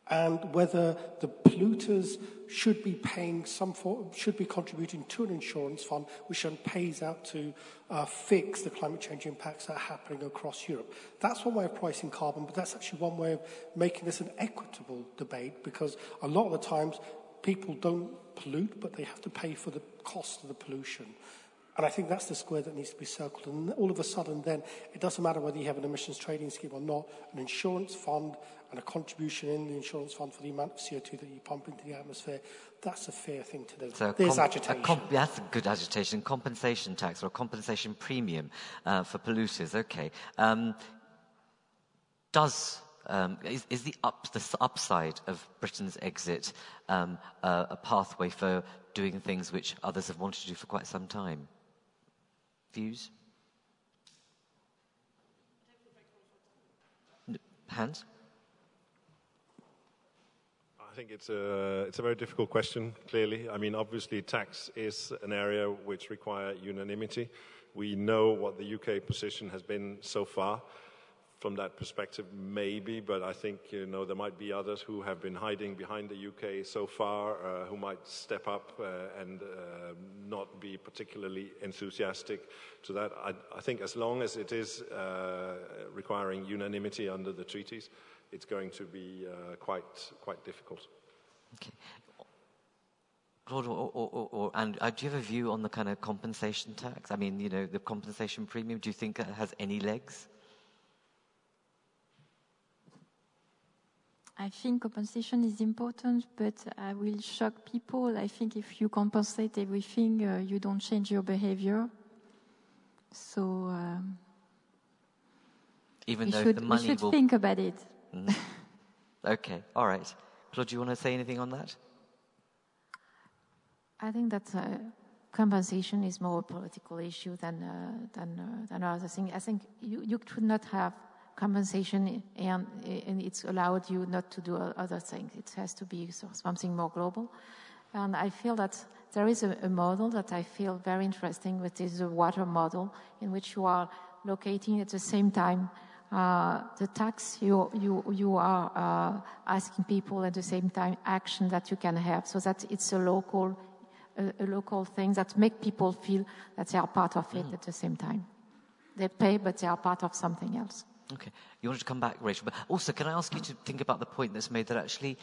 and whether the polluters should be paying some for, should be contributing to an insurance fund which then pays out to uh, fix the climate change impacts that are happening across Europe. That's one way of pricing carbon, but that's actually one way of making this an equitable debate, because a lot of the times people don't pollute, but they have to pay for the cost of the pollution. And I think that's the square that needs to be circled. And all of a sudden then, it doesn't matter whether you have an emissions trading scheme or not, an insurance fund and a contribution in the insurance fund for the amount of C O two that you pump into the atmosphere, that's a fair thing to do. So There's agitation. A that's a good agitation. Compensation tax or a compensation premium uh, for polluters. Okay. Um, does... Um, is, is the, up, the upside of Britain's exit um, uh, a pathway for doing things which others have wanted to do for quite some time? Views? Hans? I think it's a, it's a very difficult question, clearly. I mean, obviously, tax is an area which requires unanimity. We know what the U K position has been so far. From that perspective, maybe, but I think, you know, there might be others who have been hiding behind the U K so far, uh, who might step up uh, and uh, not be particularly enthusiastic to that. I, I think as long as it is uh, requiring unanimity under the treaties, it's going to be uh, quite quite difficult. Okay. Claude, or, or, or, or, and uh, do you have a view on the kind of compensation tax? I mean, you know, the compensation premium, do you think that has any legs? I think compensation is important, but I will shock people. I think if you compensate everything, uh, you don't change your behavior. So, um, even though should, the money we should will... think about it. Mm. Okay, all right. Claude, do you want to say anything on that? I think that uh, compensation is more a political issue than uh, than uh, than other thing. I think you you should not have compensation, and, and it's allowed you not to do other things. It has to be something more global. And I feel that there is a, a model that I feel very interesting, which is the water model, in which you are locating at the same time uh, the tax you you you are uh, asking people, at the same time action that you can have, so that it's a local a, a local thing that make people feel that they are part of it. Mm. At the same time, they pay, but they are part of something else. Okay. You wanted to come back, Rachel, but also can I ask you to think about the point that's made that actually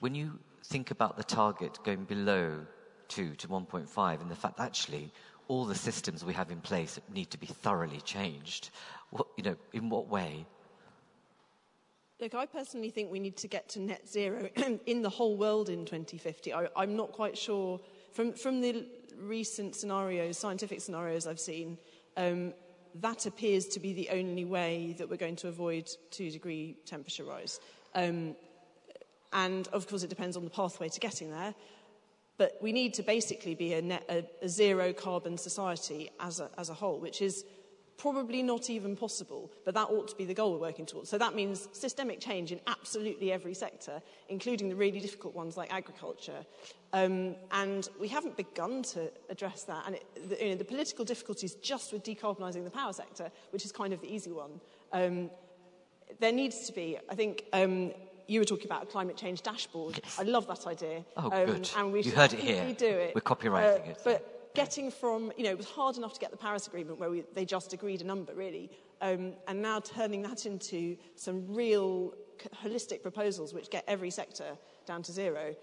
when you think about the target going below two to one point five and the fact that actually all the systems we have in place need to be thoroughly changed, what, you know, in what way? Look, I personally think we need to get to net zero in the whole world in twenty fifty. I, I'm not quite sure. From, from the recent scenarios, scientific scenarios I've seen, um, that appears to be the only way that we're going to avoid two-degree temperature rise. Um, and, of course, it depends on the pathway to getting there. But we need to basically be a, net, a, a zero-carbon society as a, as a whole, which is probably not even possible, but that ought to be the goal we're working towards. So that means systemic change in absolutely every sector, including the really difficult ones like agriculture. Um, and we haven't begun to address that. And it, the, you know, the political difficulties just with decarbonising the power sector, which is kind of the easy one, um, there needs to be, I think... Um, you were talking about a climate change dashboard. Yes. I love that idea. Oh, um, good. And we you heard it here. Do it. We're copywriting uh, it. But getting from, you know, it was hard enough to get the Paris Agreement where we, they just agreed a number, really. um, and now turning that into some real holistic proposals which get every sector down to zero.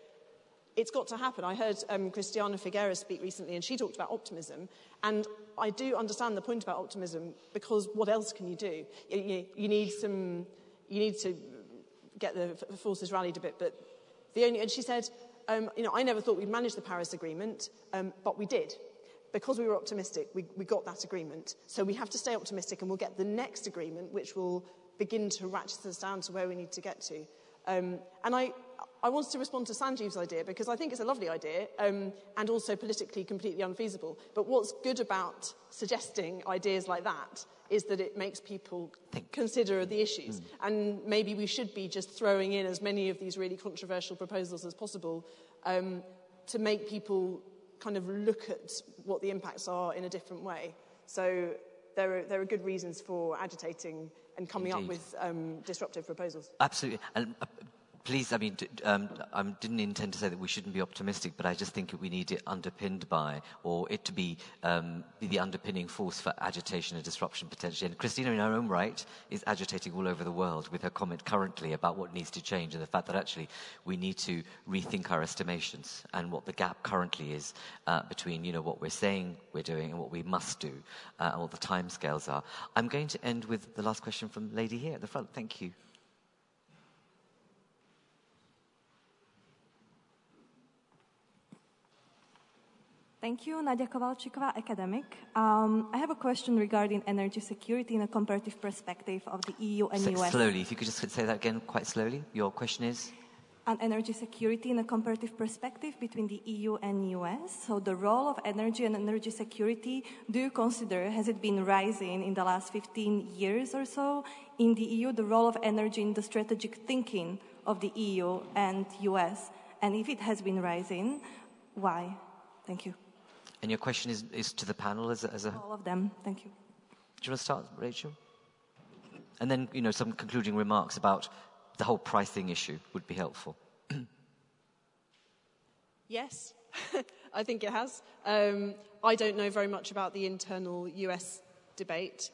It's got to happen. I heard um, Christiana Figueres speak recently, and she talked about optimism. And I do understand the point about optimism, because what else can you do? You, you, you need some, you need to get the forces rallied a bit. But the only, and she said, um, you know, I never thought we'd manage the Paris Agreement, um, but we did. Because we were optimistic, we, we got that agreement. So we have to stay optimistic, and we'll get the next agreement, which will begin to ratchet us down to where we need to get to. Um, and I... I wanted to respond to Sanjeev's idea, because I think it's a lovely idea, um, and also politically completely unfeasible. But what's good about suggesting ideas like that is that it makes people think. Consider the issues. Mm. And maybe we should be just throwing in as many of these really controversial proposals as possible, um, to make people kind of look at what the impacts are in a different way. So there are, there are good reasons for agitating and coming Indeed. Up with um, disruptive proposals. Absolutely. And, uh, Please, I mean, um, I didn't intend to say that we shouldn't be optimistic, but I just think that we need it underpinned by, or it to be, um, be the underpinning force for agitation and disruption potentially. And Christina, in her own right, is agitating all over the world with her comment currently about what needs to change, and the fact that actually we need to rethink our estimations and what the gap currently is uh, between, you know, what we're saying we're doing and what we must do, uh, and what the timescales are. I'm going to end with the last question from lady here at the front. Thank you. Thank you, Nadia Kowalczykova, academic. Um, I have a question regarding energy security in a comparative perspective of the E U and so U S. Slowly, if you could just say that again quite slowly. Your question is? On energy security in a comparative perspective between the E U and U S. So the role of energy and energy security, do you consider, has it been rising in the last fifteen years or so? In the E U, the role of energy in the strategic thinking of the E U and U S. And if it has been rising, why? Thank you. And your question is, is to the panel as a, as a... All of them, thank you. Do you want to start, Rachel? And then, you know, some concluding remarks about the whole pricing issue would be helpful. Yes, I think it has. Um, I don't know very much about the internal U S debate,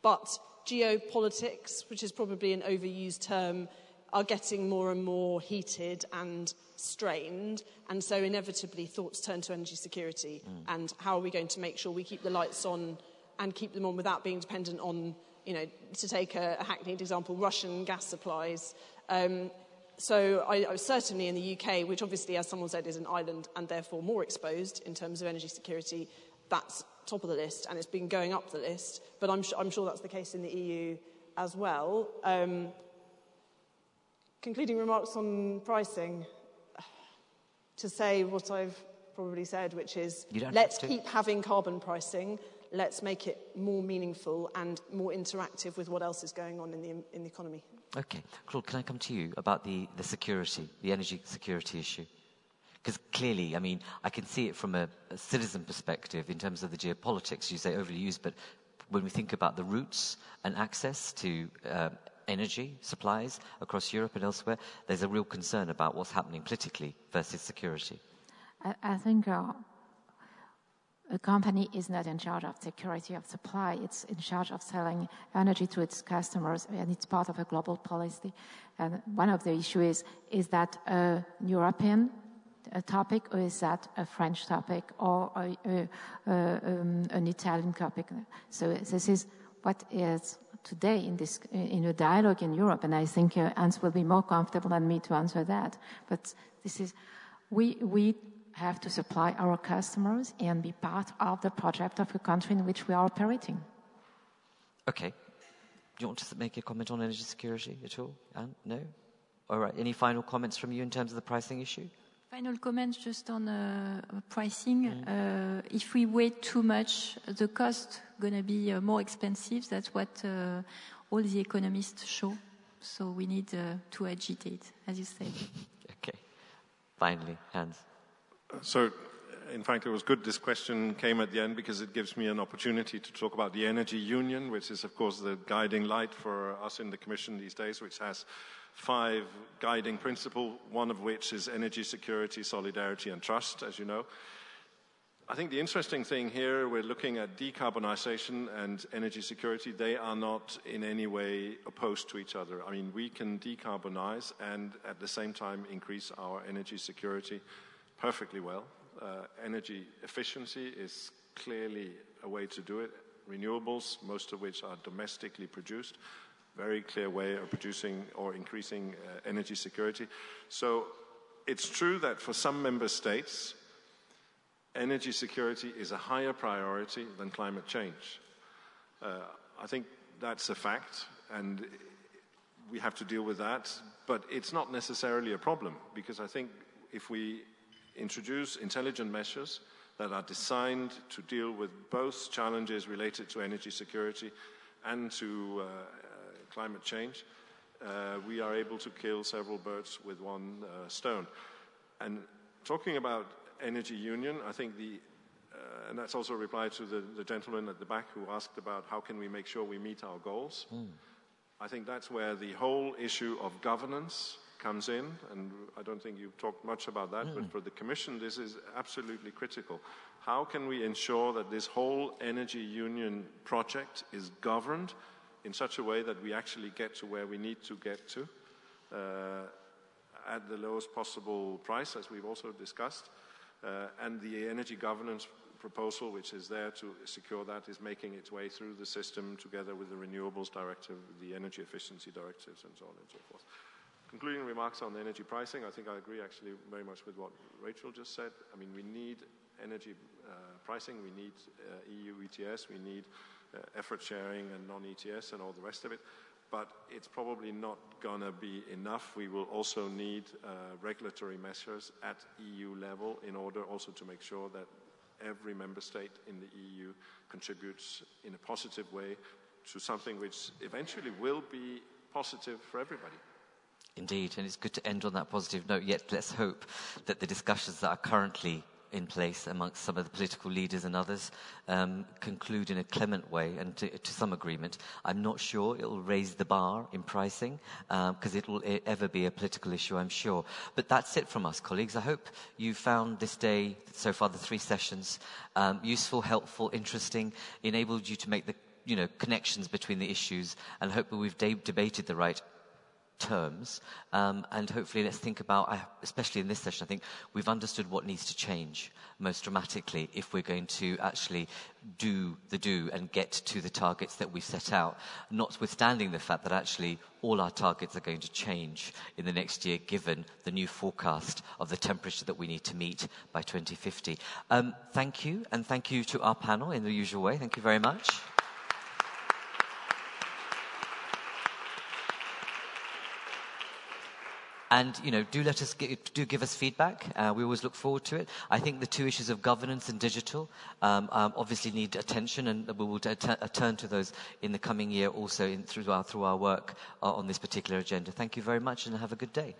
but geopolitics, which is probably an overused term, are getting more and more heated and strained, and so inevitably thoughts turn to energy security mm. and how are we going to make sure we keep the lights on and keep them on without being dependent on, you know, to take a, a hackneyed example, Russian gas supplies. Um, so I, I was certainly in the U K, which obviously, as someone said, is an island and therefore more exposed in terms of energy security, that's top of the list, and it's been going up the list, but I'm, I'm sure that's the case in the E U as well. Um, Concluding remarks on pricing, to say what I've probably said, which is let's keep having carbon pricing, let's make it more meaningful and more interactive with what else is going on in the, in the economy. Okay, Claude, can I come to you about the, the security, the energy security issue? Because clearly, I mean, I can see it from a, a citizen perspective in terms of the geopolitics, you say overly used, but when we think about the routes and access to uh, energy supplies across Europe and elsewhere, there's a real concern about what's happening politically versus security. I, I think uh, a company is not in charge of security of supply. It's in charge of selling energy to its customers, and it's part of a global policy. And one of the issues is, is that a European a topic, or is that a French topic, or a, a, a, um, an Italian topic? So this is what is today in this in a dialogue in Europe, and I think uh, Hans will be more comfortable than me to answer that. But this is, we we have to supply our customers and be part of the project of the country in which we are operating. Okay. Do you want to make a comment on energy security at all, Anne? No? All right. Any final comments from you in terms of the pricing issue? Final comments just on uh, pricing. Mm. Uh, if we wait too much, the cost going to be uh, more expensive. That's what uh, all the economists show. So we need uh, to agitate, as you said. Okay. Finally, Hans. So, in fact, it was good this question came at the end, because it gives me an opportunity to talk about the energy union, which is, of course, the guiding light for us in the Commission these days, which has five guiding principles, one of which is energy security, solidarity, and trust, as you know. I think the interesting thing here, we're looking at decarbonization and energy security. They are not in any way opposed to each other. I mean, we can decarbonize and at the same time increase our energy security perfectly well. Uh, energy efficiency is clearly a way to do it. Renewables, most of which are domestically produced, very clear way of producing or increasing uh, energy security. So it's true that for some member states, energy security is a higher priority than climate change. Uh, I think that's a fact, and we have to deal with that, but it's not necessarily a problem, because I think if we introduce intelligent measures that are designed to deal with both challenges related to energy security and to uh, uh, climate change, uh, we are able to kill several birds with one uh, stone. And talking about energy union, I think the, uh, and that's also a reply to the, the gentleman at the back who asked about how can we make sure we meet our goals. Mm. I think that's where the whole issue of governance comes in, and I don't think you've talked much about that, mm. but for the Commission this is absolutely critical. How can we ensure that this whole energy union project is governed in such a way that we actually get to where we need to get to uh, at the lowest possible price, as we've also discussed. Uh, and the energy governance proposal, which is there to secure that, is making its way through the system together with the Renewables Directive, the Energy Efficiency Directives, and so on and so forth. Concluding remarks on energy pricing, I think I agree actually very much with what Rachel just said. I mean, we need energy uh, pricing, we need uh, E U E T S, we need uh, effort sharing and non E T S and all the rest of it. But it's probably not going to be enough. We will also need uh, regulatory measures at E U level in order also to make sure that every member state in the E U contributes in a positive way to something which eventually will be positive for everybody. Indeed, and it's good to end on that positive note, yet let's hope that the discussions that are currently in place amongst some of the political leaders and others um, conclude in a clement way and to, to some agreement. I'm not sure it will raise the bar in pricing because um, it will ever be a political issue, I'm sure. But that's it from us, colleagues. I hope you found this day, so far the three sessions, um, useful, helpful, interesting, enabled you to make the you know connections between the issues, and hope that we've de debated the right terms, um, and hopefully let's think about, especially in this session, I think we've understood what needs to change most dramatically if we're going to actually do the do and get to the targets that we've set out, notwithstanding the fact that actually all our targets are going to change in the next year given the new forecast of the temperature that we need to meet by twenty fifty. Um, thank you, and thank you to our panel in the usual way. Thank you very much. And, you know, do let us, get, do give us feedback. Uh, we always look forward to it. I think the two issues of governance and digital um, um, obviously need attention, and we will turn to those in the coming year also in, through, our, through our work uh, on this particular agenda. Thank you very much and have a good day.